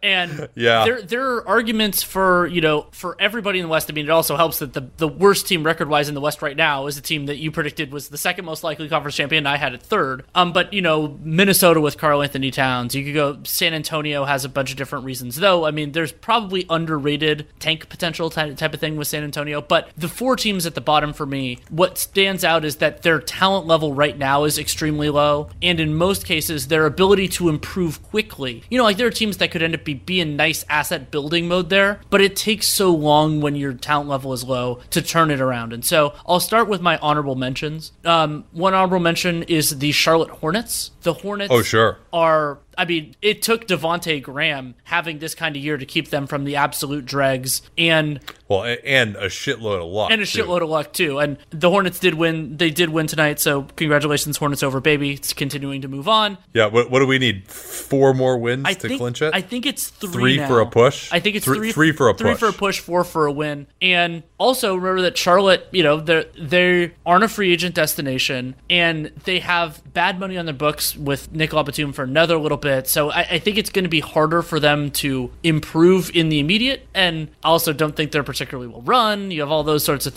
And yeah, there are arguments for, you know, for everybody in the West. I mean, it also helps that the worst team record-wise in the West right now is a team that you predicted was the second most likely conference champion. I had it third. But, you know, Minnesota with Karl Anthony Towns. You could go San Antonio has a bunch of different reasons, though. I mean, there's probably underrated tank potential type of thing with San Antonio. But the four teams at the bottom for me, what stands out is that their talent level right now is extremely low. And in most cases, their ability to improve quickly. You know, like there are teams that could end up be in nice asset building mode there, but it takes so long when your talent level is low to turn it around. And so I'll start with my honorable mentions. One honorable mention is the Charlotte Hornets. The Hornets are... I mean, it took Devonte Graham having this kind of year to keep them from the absolute dregs, and a shitload of luck, too. And the Hornets did win; they did win tonight. So, congratulations, Hornets over, baby. It's continuing to move on. Yeah. What do we need? Four more wins to clinch it. I think it's three now. For a push. I think it's three for a push. Three for a push. Four for a win. And also remember that Charlotte, you know, they aren't a free agent destination, and they have bad money on their books with Nikola Batum for another little bit. So I think it's going to be harder for them to improve in the immediate, and I also don't think they're particularly well run. You have all those sorts of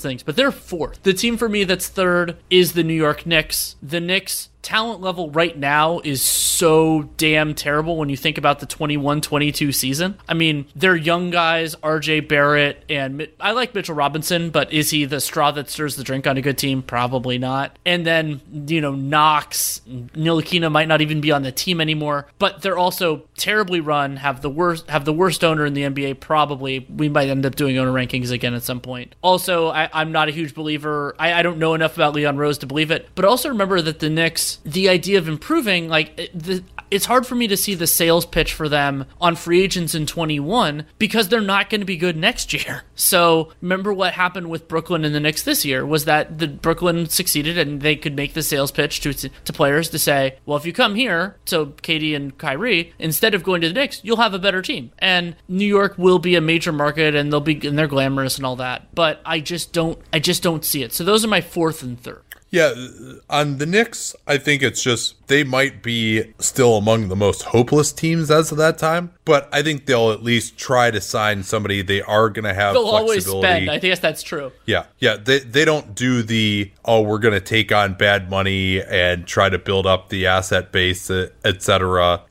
things, but they're fourth. The team for me that's third is the New York Knicks. The Knicks' talent level right now is so damn terrible when you think about the 21-22 season. I mean, their young guys, RJ Barrett, and I like Mitchell Robinson, but is he the straw that stirs the drink on a good team? Probably not. And then, you know, Knox, Ntilikina might not even be on the team anymore, but they're also terribly run, have the worst owner in the NBA, probably. We might end up doing owner rankings again at some point. Also, I'm not a huge believer. I don't know enough about Leon Rose to believe it, but also remember that the Knicks, the idea of improving, like it's hard for me to see the sales pitch for them on free agents in 21 because they're not going to be good next year. So remember what happened with Brooklyn and the Knicks this year was that the Brooklyn succeeded and they could make the sales pitch to players to say, well, if you come here, so KD and Kyrie, instead of going to the Knicks, you'll have a better team. And New York will be a major market and they're glamorous and all that. But I just don't see it. So those are my fourth and third. Yeah, on the Knicks, I think it's just they might be still among the most hopeless teams as of that time, but I think they'll at least try to sign somebody. They are going to have flexibility. They'll always spend. I guess that's true. Yeah. They don't do the, we're going to take on bad money and try to build up the asset base, et cetera.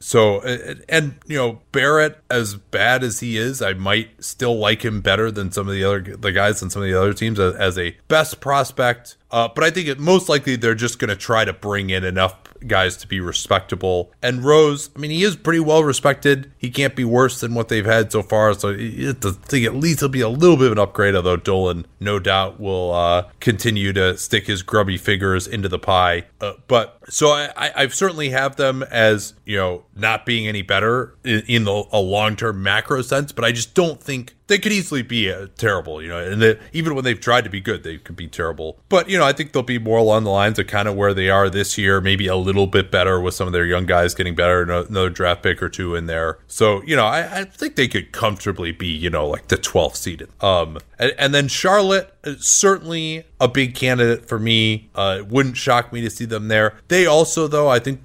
So, and, you know, Barrett, as bad as he is, I might still like him better than some of the guys on some of the other teams as a best prospect. But I think most likely they're just going to try to bring in enough guys to be respectable. And Rose, I mean, he is pretty well respected. He can't be worse than what they've had so far. So I think at least he'll be a little bit of an upgrade, although Dolan, no doubt, will continue to stick his grubby fingers into the pie. But so I certainly have them as, you know, not being any better in a long-term macro sense, but I just don't think they could easily be terrible, you know, and even when they've tried to be good, they could be terrible. But, you know, I think they'll be more along the lines of kind of where they are this year, maybe a little bit better with some of their young guys getting better, another draft pick or two in there. So, you know, I think they could comfortably be, you know, like the 12th seeded. And then Charlotte, certainly a big candidate for me. It wouldn't shock me to see them there. They also, though, I think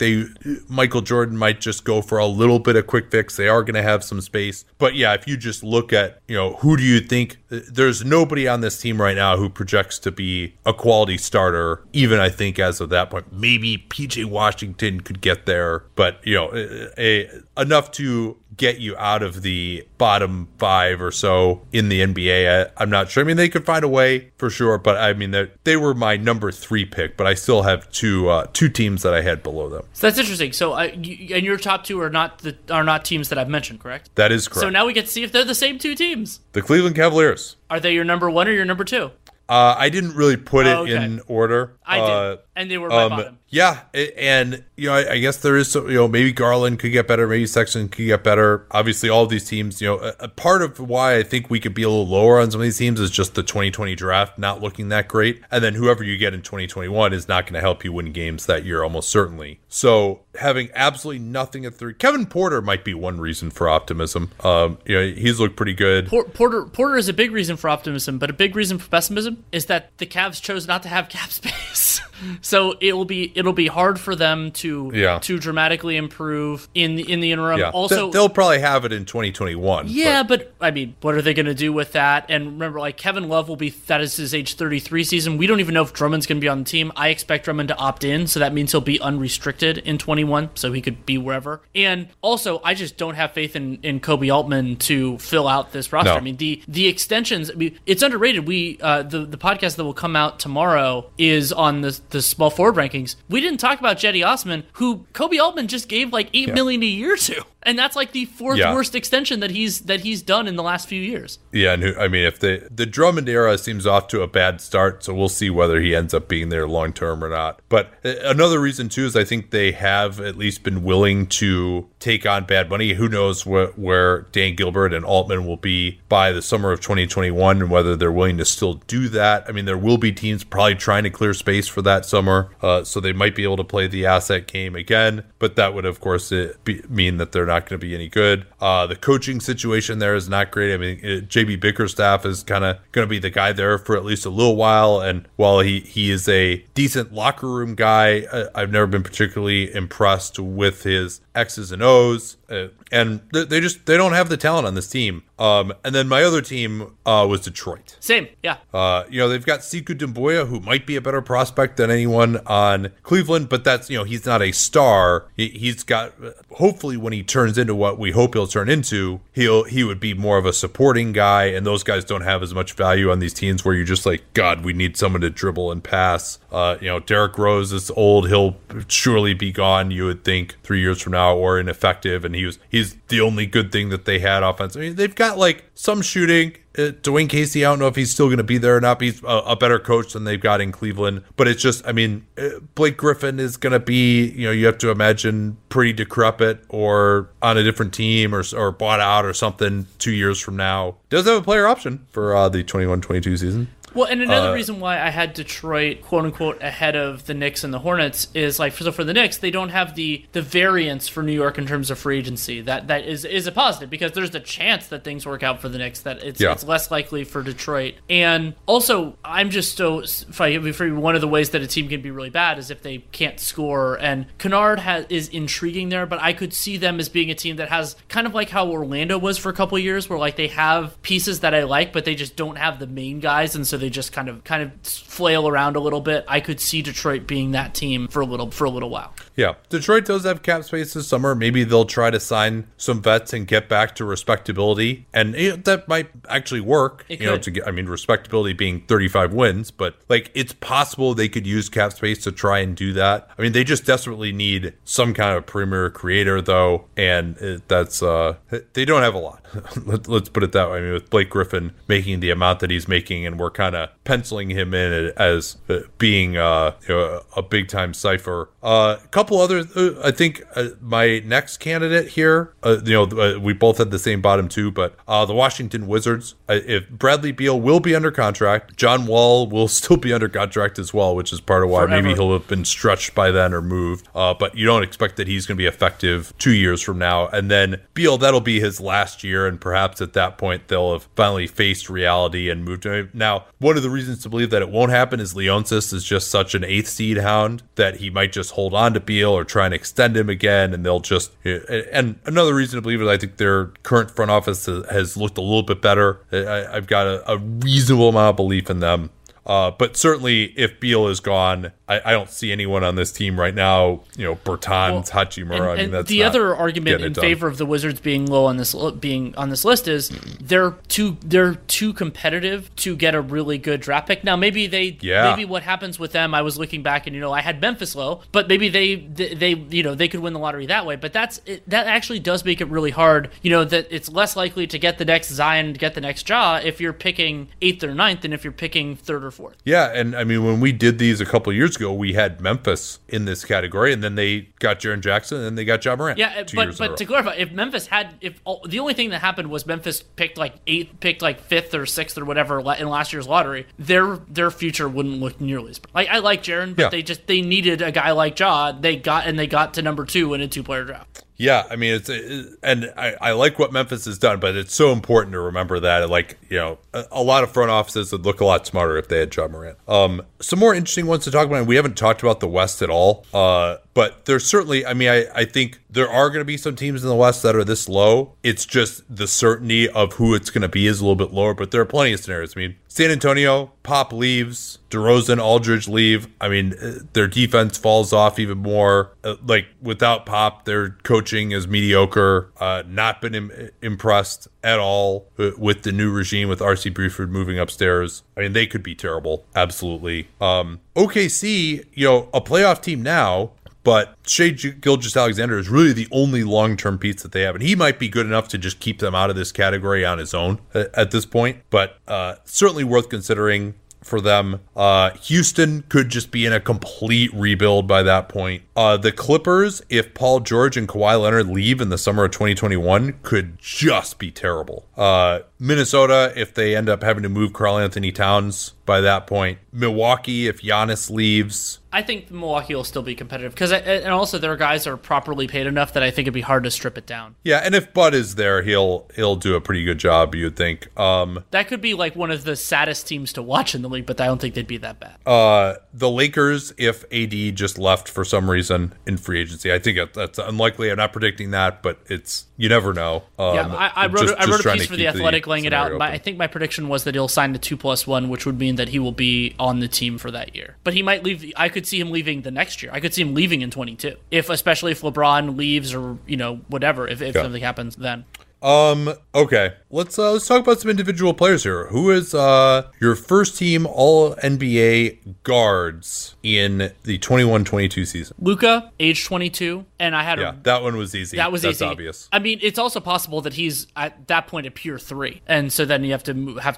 Michael Jordan might just go for a little bit of quick fix. They are going to have some space. But yeah, if you just look at, you know, who do you think? There's nobody on this team right now who projects to be a quality starter, even I think as of that point. Maybe PJ Washington could get there, but, you know, enough to get you out of the bottom five or so in the NBA. I'm not sure. I mean, they could find a way for sure, but I mean, they were my number three pick, but I still have two teams that I had below them. So that's interesting. So and your top two are not teams that I've mentioned, correct? That is correct. So now we get to see if they're the same two teams. The Cleveland Cavaliers. Are they your number one or your number two? I didn't really put it in order. I did. And they were by bottom. Yeah, and you know, I guess there is some, you know, maybe Garland could get better, maybe Sexton could get better. Obviously, all of these teams, you know, a part of why I think we could be a little lower on some of these teams is just the 2020 draft not looking that great, and then whoever you get in 2021 is not going to help you win games that year, almost certainly. So having absolutely nothing at three, Kevin Porter might be one reason for optimism. You know, he's looked pretty good. Porter is a big reason for optimism, but a big reason for pessimism is that the Cavs chose not to have cap space. So it'll be hard for them to dramatically improve in the interim. Yeah. Also, they'll probably have it in 2021. Yeah, but I mean, what are they going to do with that? And remember, like, Kevin Love that is his age 33 season. We don't even know if Drummond's going to be on the team. I expect Drummond to opt in, so that means he'll be unrestricted in 21, so he could be wherever. And also, I just don't have faith in Kobe Altman to fill out this roster. No. I mean, the extensions. I mean, it's underrated. We the podcast that will come out tomorrow is on the small forward rankings. We didn't talk about Cedi Osman, who Kobe Altman just gave like $8 million a year to. And that's like the fourth worst extension that he's done in the last few years. Yeah, and I mean, if the Drummond era seems off to a bad start, so we'll see whether he ends up being there long term or not. But another reason too is I think they have at least been willing to take on bad money. Who knows where Dan Gilbert and Altman will be by the summer of 2021, and whether they're willing to still do that. I mean, there will be teams probably trying to clear space for that summer, so they might be able to play the asset game again. But that would, of course, mean that they're not going to be any good. The coaching situation there is not great. I mean, JB Bickerstaff is kind of going to be the guy there for at least a little while, and while he is a decent locker room guy, I've never been particularly impressed with his X's and O's, and they don't have the talent on this team. And then my other team was Detroit. Same, yeah. You know, they've got Sekou Doumbouya, who might be a better prospect than anyone on Cleveland, but that's, you know, he's not a star. He's got, hopefully when he turns into what we hope he'll turn into, he would be more of a supporting guy, and those guys don't have as much value on these teams where you're just like, God, we need someone to dribble and pass. You know, Derrick Rose is old. He'll surely be gone, you would think, 3 years from now, or ineffective, and he's the only good thing that they had offensively. I mean, they've got like some shooting. Dwayne Casey, I don't know if he's still going to be there or not. He's a better coach than they've got in Cleveland. But it's just, I mean, Blake Griffin is going to be, you know, you have to imagine pretty decrepit or on a different team or bought out or something 2 years from now. Does have a player option for the 21-22 season. Well, and another reason why I had Detroit, quote unquote, ahead of the Knicks and the Hornets is, like, for the Knicks, they don't have the variance for New York in terms of free agency. That is a positive, because there's the chance that things work out for the Knicks, that it's less likely for Detroit. And also, I'm just for one of the ways that a team can be really bad is if they can't score. And Kennard is intriguing there, but I could see them as being a team that has kind of like how Orlando was for a couple of years, where like they have pieces that I like, but they just don't have the main guys, and so they just kind of flail around a little bit. I could see Detroit being that team for a little while. Yeah, Detroit does have cap space this summer. Maybe they'll try to sign some vets and get back to respectability, and that might actually work. It could. You know, respectability being 35 wins, but like it's possible they could use cap space to try and do that. I mean, they just desperately need some kind of premier creator, though, and that's they don't have a lot. Let's put it that way. I mean, with Blake Griffin making the amount that he's making, and we're kind of penciling him in as being you know, a big time cipher. A couple other, I think my next candidate here, you know, we both had the same bottom two, but the Washington Wizards. If Bradley Beal will be under contract, John Wall will still be under contract as well, which is part of why maybe he'll have been stretched by then or moved. But you don't expect that he's going to be effective 2 years from now, and then Beal, that'll be his last year, and perhaps at that point they'll have finally faced reality and moved to him. Now, one of the reasons to believe that it won't happen is Leonsis is just such an eighth seed hound that he might just hold on to Beal or try and extend him again, and they'll just. And another reason to believe is I think their current front office has looked a little bit better. I've got a reasonable amount of belief in them. But certainly, if Beal is gone, I don't see anyone on this team right now. You know, Bertans, Hachimura. And I mean, that's the other argument in favor of the Wizards being low on this list is they're too competitive to get a really good draft pick. Now, maybe maybe what happens with them. I was looking back, and you know, I had Memphis low, but maybe they you know, they could win the lottery that way. But that actually does make it really hard. You know, that it's less likely to get the next Zion, to get the next Ja if you're picking 8th or 9th, than if you're picking 3rd or 4. Yeah, and I mean, when we did these a couple of years ago, we had Memphis in this category, and then they got Jaren Jackson, and they got John Morant. Yeah, but to clarify, if Memphis had, the only thing that happened was Memphis picked like 5th or 6th or whatever in last year's lottery, their future wouldn't look nearly as. I like Jaren, but they needed a guy like Ja. They got to number 2 in a 2-player draft. Yeah, I mean, I like what Memphis has done, but it's so important to remember that, like, you know, a lot of front offices would look a lot smarter if they had John Morant. Some more interesting ones to talk about, and we haven't talked about the West at all, but there's certainly, I mean, I think there are going to be some teams in the West that are this low. It's just the certainty of who it's going to be is a little bit lower, but there are plenty of scenarios. I mean, San Antonio, Pop leaves, DeRozan, Aldridge leave. I mean, their defense falls off even more. Like, without Pop, their coaching is mediocre, not been impressed at all with the new regime, with R.C. Buford moving upstairs. I mean, they could be terrible, absolutely. OKC, you know, a playoff team now, but Shai Gilgeous-Alexander is really the only long-term piece that they have, and he might be good enough to just keep them out of this category on his own at this point, but certainly worth considering for them. Houston could just be in a complete rebuild by that point. The Clippers, if Paul George and Kawhi Leonard leave in the summer of 2021, could just be terrible. Minnesota, if they end up having to move Karl Anthony Towns by that point. Milwaukee, if Giannis leaves. I think Milwaukee will still be competitive because, and also their guys are properly paid enough that I think it'd be hard to strip it down. Yeah, and if Bud is there, he'll do a pretty good job, you'd think. That could be like one of the saddest teams to watch in the league, but I don't think they'd be that bad. The Lakers, if AD just left for some reason in free agency, I think that's unlikely. I'm not predicting that, but it's, you never know. I wrote a piece for The Athletic laying it out. I think my prediction was that he'll sign the 2+1, which would mean that he will be on the team for that year. But he might leave. I could see him leaving the next year. I could see him leaving in 22, especially if LeBron leaves or, you know, whatever, if something happens then. Okay. Let's talk about some individual players here. Who is your first team all NBA guards in the 21-22 season? Luka, age 22, and I had that one was easy. That's easy. Obvious. I mean, it's also possible that he's at that point a pure 3, and so then you have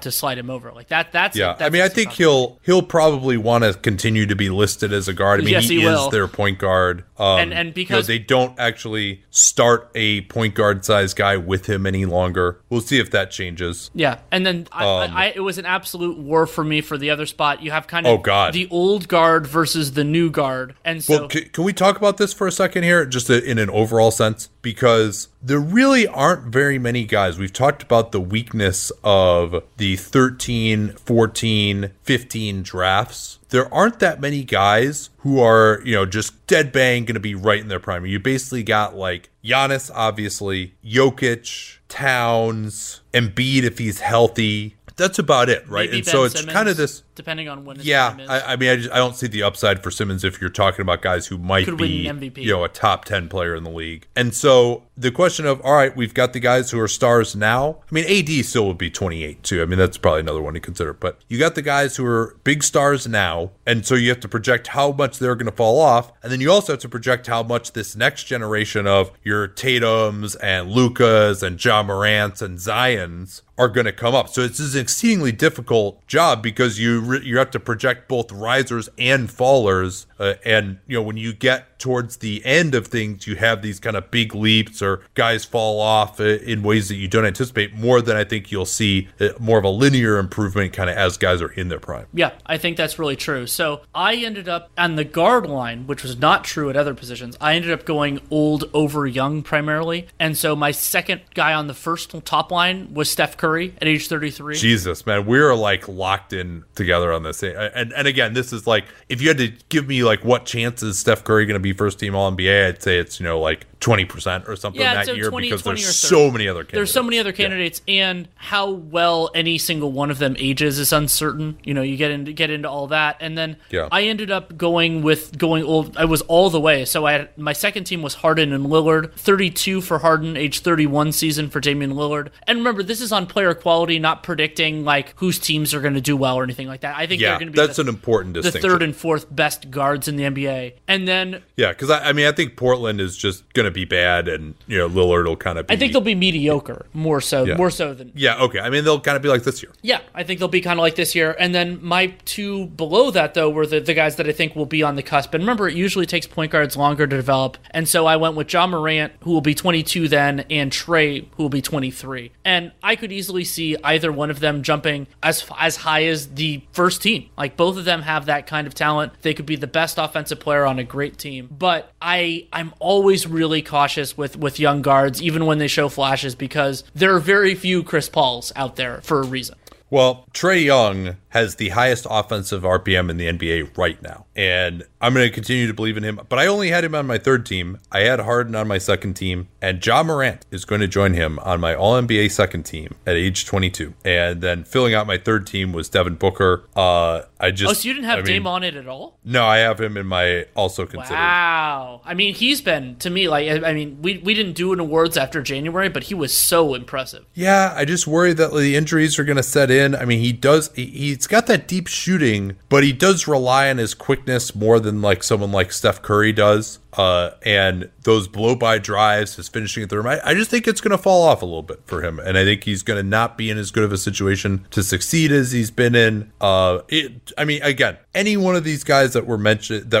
to slide him over like that. That's I mean, I think he'll probably want to continue to be listed as a guard. I mean, yes, he is their point guard, and because, you know, they don't actually start a point guard size guy with him any longer. We'll see if that changes. Yeah, and then it was an absolute war for me for the other spot. You have kind of the old guard versus the new guard, and so can we talk about this for a second here, just in an overall sense, because there really aren't very many guys. We've talked about the weakness of the 13, 14, 15 drafts. There aren't that many guys who are, you know, just dead bang going to be right in their prime. You basically got like Giannis, obviously, Jokic, Towns, Embiid if he's healthy. That's about it, right? Maybe and Ben so it's Simmons, kind of this, depending on when. Yeah, I mean, I don't see the upside for Simmons if you're talking about guys who might be win MVP. You know, a top 10 player in the league. And so the question of, all right, we've got the guys who are stars now. I mean, AD still would be 28 too. I mean, that's probably another one to consider. But you got the guys who are big stars now, and so you have to project how much they're going to fall off, and then you also have to project how much this next generation of your Tatums and Lukas and Ja Morants and Zions are going to come up. So it's an exceedingly difficult job because you have to project both risers and fallers. And, you know, when you get towards the end of things, you have these kind of big leaps or guys fall off in ways that you don't anticipate more than I think you'll see more of a linear improvement kind of as guys are in their prime. Yeah, I think that's really true. So I ended up on the guard line, which was not true at other positions. I ended up going old over young primarily. And so my second guy on the first top line was Steph Curry at age 33. Jesus, man, we're like locked in together on this. And again, this is like, if you had to give me like what chance is Steph Curry going to be first team All-NBA, I'd say it's, you know, like 20% or something that year because there's so many other candidates. And how well any single one of them ages is uncertain. You know, you get into all that, and then I ended up going old. I was all the way. So I had, my second team was Harden and Lillard, 32 for Harden, age 31 season for Damian Lillard. And remember, this is on player quality, not predicting like whose teams are going to do well or anything like that. I think they're going to be an important distinction. The third and fourth best guards in the NBA, and then because I mean I think Portland is just going going to be bad, and you know Lillard will kind of be... I think they'll be mediocre more so than... Yeah, okay. I mean, they'll kind of be like this year. Yeah, I think they'll be kind of like this year. And then my two below that, though, were the guys that I think will be on the cusp. And remember, it usually takes point guards longer to develop. And so I went with John Morant, who will be 22 then, and Trey, who will be 23. And I could easily see either one of them jumping as high as the first team. Like, both of them have that kind of talent. They could be the best offensive player on a great team. But I'm always really cautious with young guards, even when they show flashes, because there are very few Chris Pauls out there for a reason. Well, Trae Young has the highest offensive RPM in the NBA right now, and I'm going to continue to believe in him, but I only had him on my third team. I had Harden on my second team, and John Morant is going to join him on my All-NBA second team at age 22. And then filling out my third team was Devin Booker. So you didn't have Dame on it at all? No, I have him in my also considered. Wow. I mean, he's been, to me, like, I mean, we didn't do an awards after January, but he was so impressive. Yeah, I just worry that the injuries are going to set in. I mean, he's got that deep shooting, but he does rely on his quickness more than like someone like Steph Curry does. And those blow-by drives, his finishing at the rim, I just think it's going to fall off a little bit for him. And I think he's going to not be in as good of a situation to succeed as he's been in. Again, any one of these guys that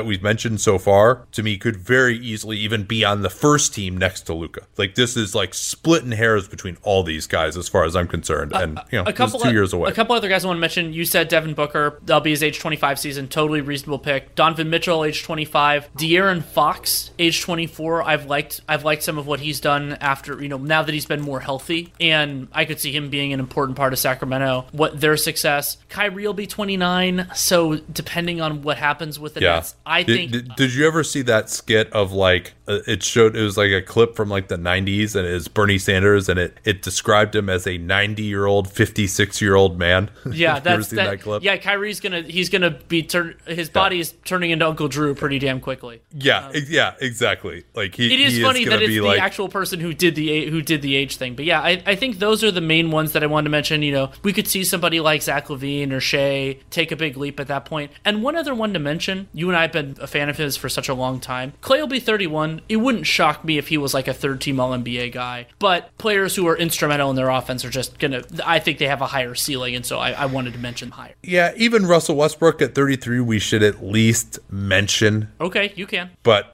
we've mentioned so far, to me, could very easily even be on the first team next to Luka. Like, this is like splitting hairs between all these guys as far as I'm concerned. And, you know, it's 2 years away. A couple other guys I want to mention. You said Devin Booker. That'll be his age 25 season. Totally reasonable pick. Donovan Mitchell, age 25. De'Aaron Fox, age 24. I've liked some of what he's done after, you know, now that he's been more healthy, and I could see him being an important part of Sacramento, what their success. Kyrie will be 29, so depending on what happens with the Nets, I think. Did you ever see that skit of like it was like a clip from like the 90s, and it's Bernie Sanders, and it described him as a 90-year-old, 56-year-old man? Yeah, that's that clip. Yeah, Kyrie's gonna be his body is turning into Uncle Drew pretty damn quickly. Yeah. Yeah, exactly. Like he is funny that it's the like... actual person who did the age thing. But yeah, I think those are the main ones that I wanted to mention. You know, we could see somebody like Zach LaVine or Shea take a big leap at that point. And one other one to mention, you and I have been a fan of his for such a long time. Clay will be 31. It wouldn't shock me if he was like a third-team All-NBA guy. But players who are instrumental in their offense are just gonna. I think they have a higher ceiling, and so I wanted to mention higher. Yeah, even Russell Westbrook at 33, we should at least mention. Okay, you can. But.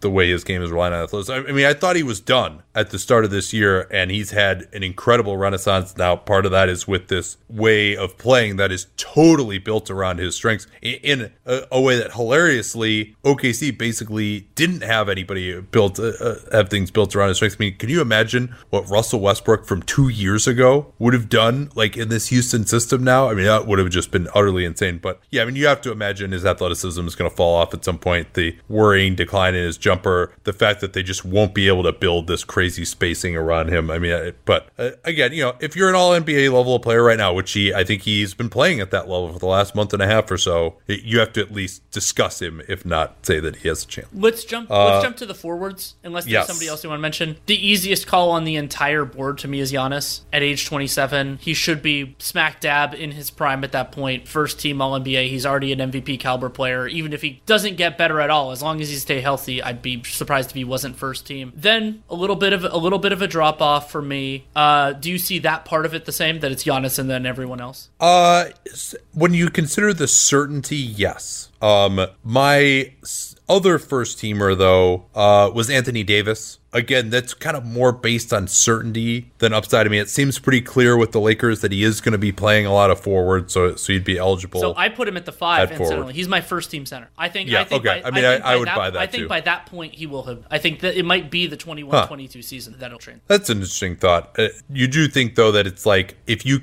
The way his game is relying on athletics. I mean, I thought he was done at the start of this year, and he's had an incredible renaissance. Now, part of that is with this way of playing that is totally built around his strengths in a way that, hilariously, OKC basically didn't have anybody have things built around his strengths. I mean, can you imagine what Russell Westbrook from 2 years ago would have done, like, in this Houston system now? I mean, that would have just been utterly insane. But yeah, I mean, you have to imagine his athleticism is going to fall off at some point. The worrying decline in his jumper, the fact that they just won't be able to build this crazy spacing around him. I mean, but again, you know, if you're an all-NBA level player right now, which I think he's been playing at that level for the last month and a half or so, you have to at least discuss him, if not say that he has a chance. Let's jump to the forwards, unless there's somebody else you want to mention. The easiest call on the entire board to me is Giannis at age 27. He should be smack dab in his prime at that point. First team All-NBA. He's already an MVP caliber player. Even if he doesn't get better at all, as long as he stay healthy, I'd be surprised if he wasn't first team. Then a little bit of a drop off for me. Do you see that part of it the same, that it's Giannis and then everyone else? When you consider the certainty, yes. My other first teamer, though, was Anthony Davis. Again, that's kind of more based on certainty than upside. I mean, it seems pretty clear with the Lakers that he is going to be playing a lot of forward, so he'd be eligible. So I put him at the 5, incidentally. He's my first team center. I think. Yeah. I think okay. By, I mean, I would that, buy that. I think too. By that point he will have. I think that it might be the 21-22 season that'll train. That's an interesting thought. You do think though that it's like if you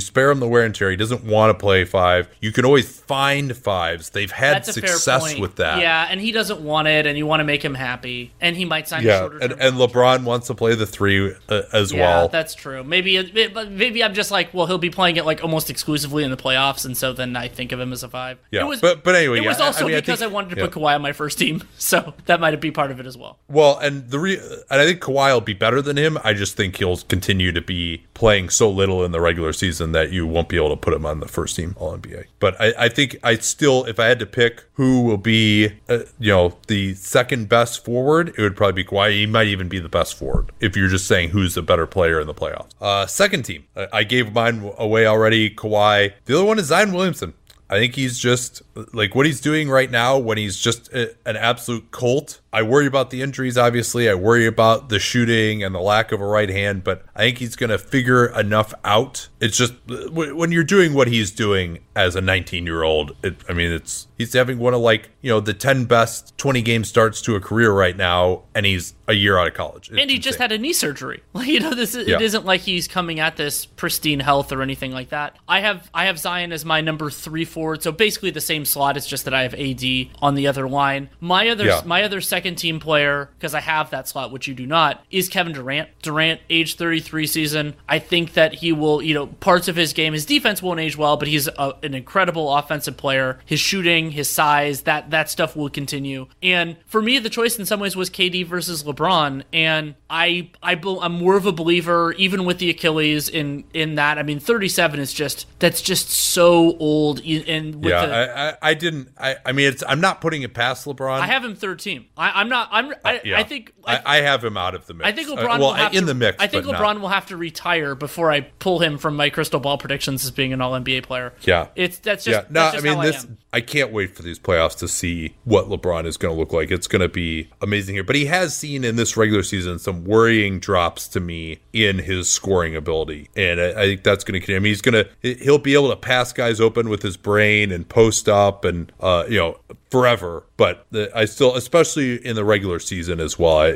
spare him the wear and tear, he doesn't want to play 5. You can always find 5s. They've had success with that. Yeah, and he doesn't want it, and you want to make him happy, and he might sign a shorter. And and LeBron wants to play the three as well. Yeah, that's true. Maybe I'm just like, well, he'll be playing it like almost exclusively in the playoffs, and so then I think of him as a five. Yeah, but anyway, it was also because I wanted to put Kawhi on my first team, so that might be part of it as well. Well, and I think Kawhi will be better than him. I just think he'll continue to be playing so little in the regular season that you won't be able to put him on the first team All-NBA. But I think I still, if I had to pick who will be, the second best forward, it would probably be Kawhi. He might even be the best forward if you're just saying who's the better player in the playoffs. Second team, I gave mine away already, Kawhi. The other one is Zion Williamson. I think he's just, like, what he's doing right now when he's just an absolute Colt. I worry about the injuries, obviously. I worry about the shooting and the lack of a right hand, but I think he's going to figure enough out. It's just, when you're doing what he's doing as a 19-year-old, he's having one of, like, the 10 best 20-game starts to a career right now, and he's a year out of college. It's and he insane. Just had a knee surgery. Like, it isn't like he's coming at this pristine health or anything like that. I have Zion as my number 3 forward, so basically the same slot. It's just that I have AD on the other line. My other second team player, because I have that slot, which you do not, is Kevin Durant. Durant, age 33 season. I think that he will, parts of his game, his defense won't age well, but he's an incredible offensive player. His shooting, his size, that stuff will continue. And for me, the choice in some ways was KD versus LeBron. And I'm more of a believer, even with the Achilles in that. 37 is just, that's just so old. And with I'm not putting it past LeBron. I have him third team. I have him out of the mix. I think LeBron will have to retire before I pull him from my crystal ball predictions as being an All-NBA player. Yeah, I can't wait for these playoffs to see what LeBron is going to look like. It's going to be amazing here. But he has seen in this regular season some worrying drops to me in his scoring ability, and I think that's going to continue. He'll be able to pass guys open with his brain and post up and forever. But I still, especially in the regular season as well,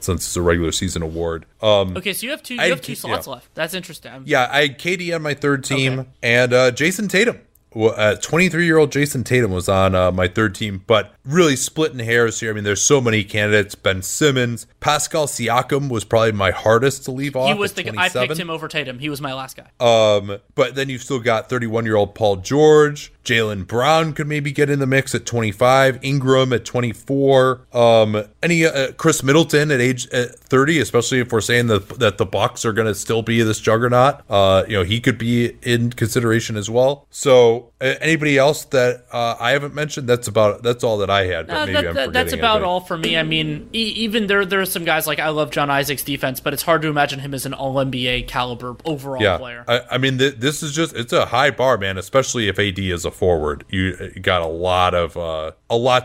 since it's a regular season award. Okay, so you have two slots left. That's interesting. Yeah, I had KD on my third team, and Jason Tatum. 23-year-old Jason Tatum was on my third team, but really splitting hairs here. There's so many candidates. Ben Simmons, Pascal Siakam was probably my hardest to leave off. He was the guy. I picked him over Tatum. He was my last guy. But then you've still got 31-year-old Paul George. Jaylen Brown could maybe get in the mix at 25. Ingram at 24. Khris Middleton at age 30, especially if we're saying that the Bucks are going to still be this juggernaut. He could be in consideration as well. So anybody else that I haven't mentioned? That's all that I had. But maybe I'm forgetting. That's about anybody. All for me. Even there are some guys like I love John Isaac's defense, but it's hard to imagine him as an All-NBA caliber overall player. This is just, it's a high bar, man. Especially if AD is a forward, you got a lot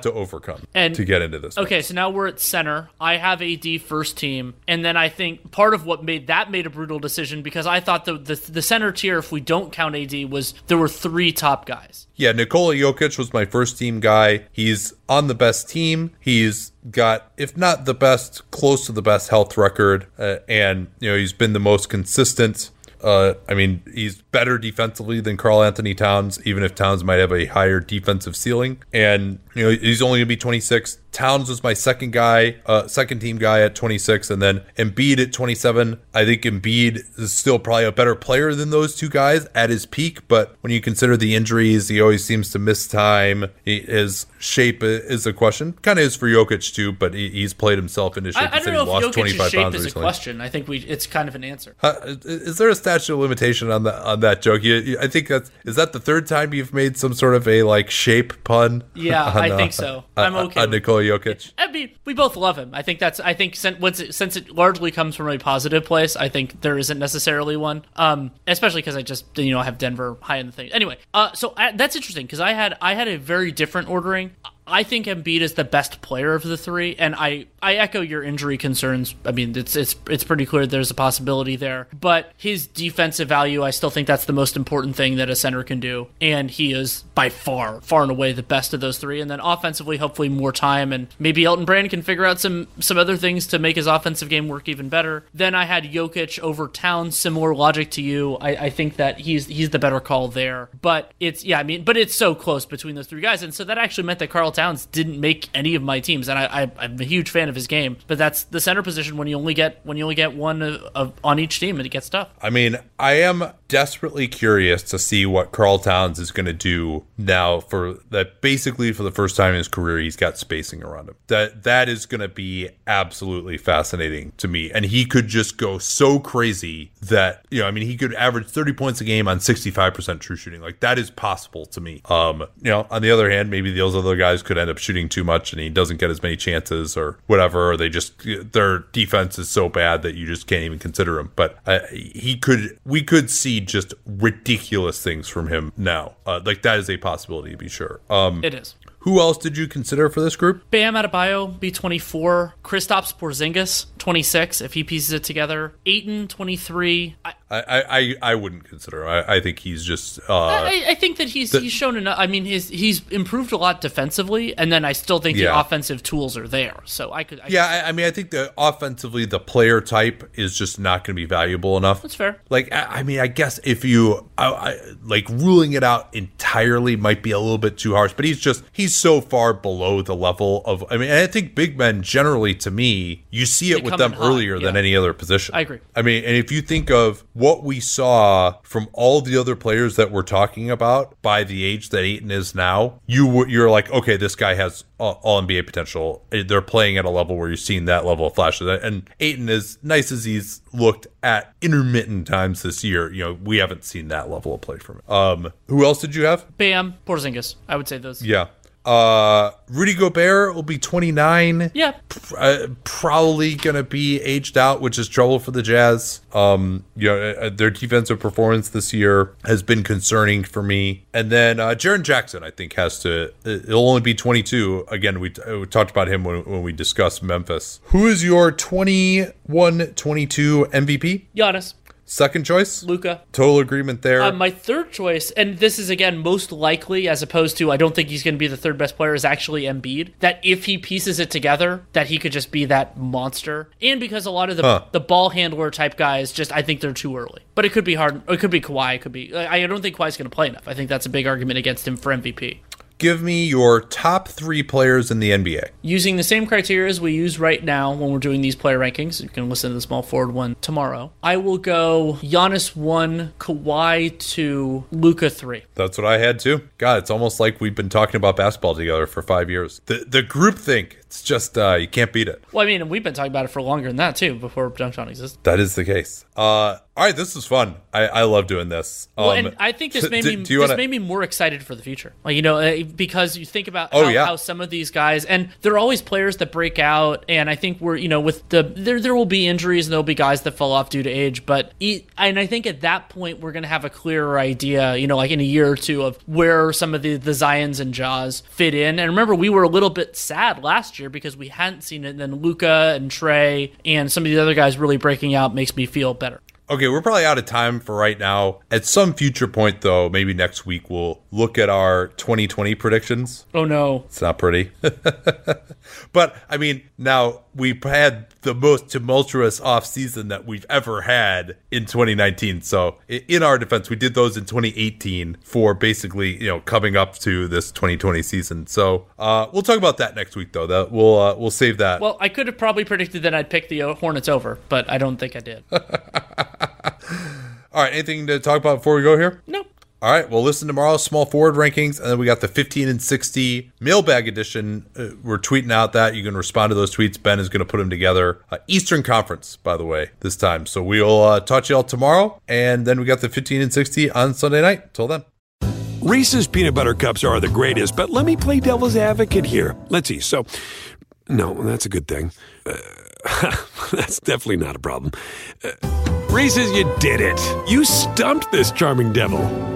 to overcome and to get into this match. Okay, so now we're at center. I have AD first team, and then I think part of what made a brutal decision, because I thought the center tier, if we don't count AD, was there were 3 top guys. Yeah, Nikola Jokic was my first team guy. He's on the best team. He's got, if not the best, close to the best health record, and he's been the most consistent. He's better defensively than Karl Anthony Towns, even if Towns might have a higher defensive ceiling. And, he's only going to be 26. Towns was my second team guy at 26, and then Embiid at 27. I think Embiid is still probably a better player than those two guys at his peak, but when you consider the injuries, he always seems to miss time. His shape is a question. Kind of is for Jokic too, but he's played himself into shape. I don't know if Jokic's shape is a question. I think it's kind of an answer. Is there a statute of limitation on that joke? I think is that the third time you've made some sort of a like shape pun? Yeah, I think so. I'm okay. Nikola Jokic. We both love him. I think that's. I think since it largely comes from a positive place, I think there isn't necessarily one. Especially because I just have Denver high in the thing. Anyway, so that's interesting because I had a very different ordering. I think Embiid is the best player of the three, and I echo your injury concerns. It's pretty clear there's a possibility there, but his defensive value, I still think that's the most important thing that a center can do, and he is by far and away the best of those three. And then offensively, hopefully more time, and maybe Elton Brand can figure out some other things to make his offensive game work even better. Then I had Jokic over Towns, similar logic to you. I think that he's the better call there, but it's so close between those three guys, and so that actually meant that Karl Towns didn't make any of my teams, and I'm a huge fan of his game, but that's the center position when you only get one on each team, and it gets tough. I mean, I am desperately curious to see what Karl Towns is going to do now for that. Basically, for the first time in his career, he's got spacing around him. That is going to be absolutely fascinating to me, and he could just go so crazy that, you know, I mean, he could average 30 points a game on 65% true shooting. Like, that is possible to me. You know, on the other hand, maybe those other guys could end up shooting too much and he doesn't get as many chances or whatever, or their defense is so bad that you just can't even consider him. But we could see just ridiculous things from him now. Like, that is a possibility, to be sure. It is. Who else did you consider for this group? Bam Adebayo, B24. Kristaps Porzingis, 26, if he pieces it together. Ayton, 23. I wouldn't consider him. I think he's just... I think that he's shown enough. I mean, he's improved a lot defensively, and then I still think the offensive tools are there. So I could... I think the offensively, the player type is just not going to be valuable enough. That's fair. Like, I mean, I guess if you... like, ruling it out entirely might be a little bit too harsh, but he's so far below the level of, I mean, and I think big men generally, to me, you see it with them earlier than any other position. I agree. I mean, and if you think of what we saw from all the other players that we're talking about by the age that Ayton is now, you're like, okay, this guy has all NBA potential. They're playing at a level where you're seeing that level of flashes. And Ayton, as nice as he's looked at intermittent times this year, you know, we haven't seen that level of play from him. Who else did you have? Bam, Porzingis. I would say those. Yeah. Rudy Gobert will be 29. Yeah. Probably going to be aged out, which is trouble for the Jazz. You know, their defensive performance this year has been concerning for me. And then Jaren Jackson, I think, he'll only be 22. Again, we talked about him when we discussed Memphis. Who is your 21-22 MVP? Giannis. Second choice? Luka. Total agreement there. My third choice, and this is, again, most likely, as opposed to I don't think he's going to be the third best player, is actually Embiid. That if he pieces it together, that he could just be that monster. And because a lot of the ball handler type guys, just, I think they're too early. But it could be Harden. It could be Kawhi. It could be. I don't think Kawhi's going to play enough. I think that's a big argument against him for MVP. Give me your top three players in the NBA. Using the same criteria as we use right now when we're doing these player rankings, you can listen to the small forward one tomorrow. I will go Giannis 1, Kawhi 2, Luka 3. That's what I had too. God, it's almost like we've been talking about basketball together for 5 years. The groupthink. It's just, you can't beat it. Well, I mean, we've been talking about it for longer than that, too, before Dunktown existed. That is the case. All right, this is fun. I love doing this. Well, and I think this made me more excited for the future. Like, you know, because you think about how some of these guys, and there are always players that break out, and I think we're, you know, with there will be injuries, and there'll be guys that fall off due to age, and I think at that point, we're going to have a clearer idea, you know, like in a year or two, of where some of the Zions and Jaws fit in. And remember, we were a little bit sad last year, because we hadn't seen it, and then Luka and Trey and some of these other guys really breaking out makes me feel better. Okay, we're probably out of time for right now. At some future point, though, maybe next week, we'll look at our 2020 predictions. Oh, no. It's not pretty. But, I mean, now we've had the most tumultuous offseason that we've ever had in 2019. So, in our defense, we did those in 2018 for basically, you know, coming up to this 2020 season. So, we'll talk about that next week, though. That we'll save that. Well, I could have probably predicted that I'd pick the Hornets over, but I don't think I did. All right, anything to talk about before we go here? No. All right, well, listen tomorrow, small forward rankings, and then we got the 15 and 60 mailbag edition. We're tweeting out that. You can respond to those tweets. Ben is going to put them together. Eastern Conference, by the way, this time. So we'll talk to you all tomorrow, and then we got the 15 and 60 on Sunday night. Till then. Reese's Peanut Butter Cups are the greatest, but let me play devil's advocate here. Let's see. So, no, that's a good thing. That's definitely not a problem. Reese's, you did it. You stumped this charming devil.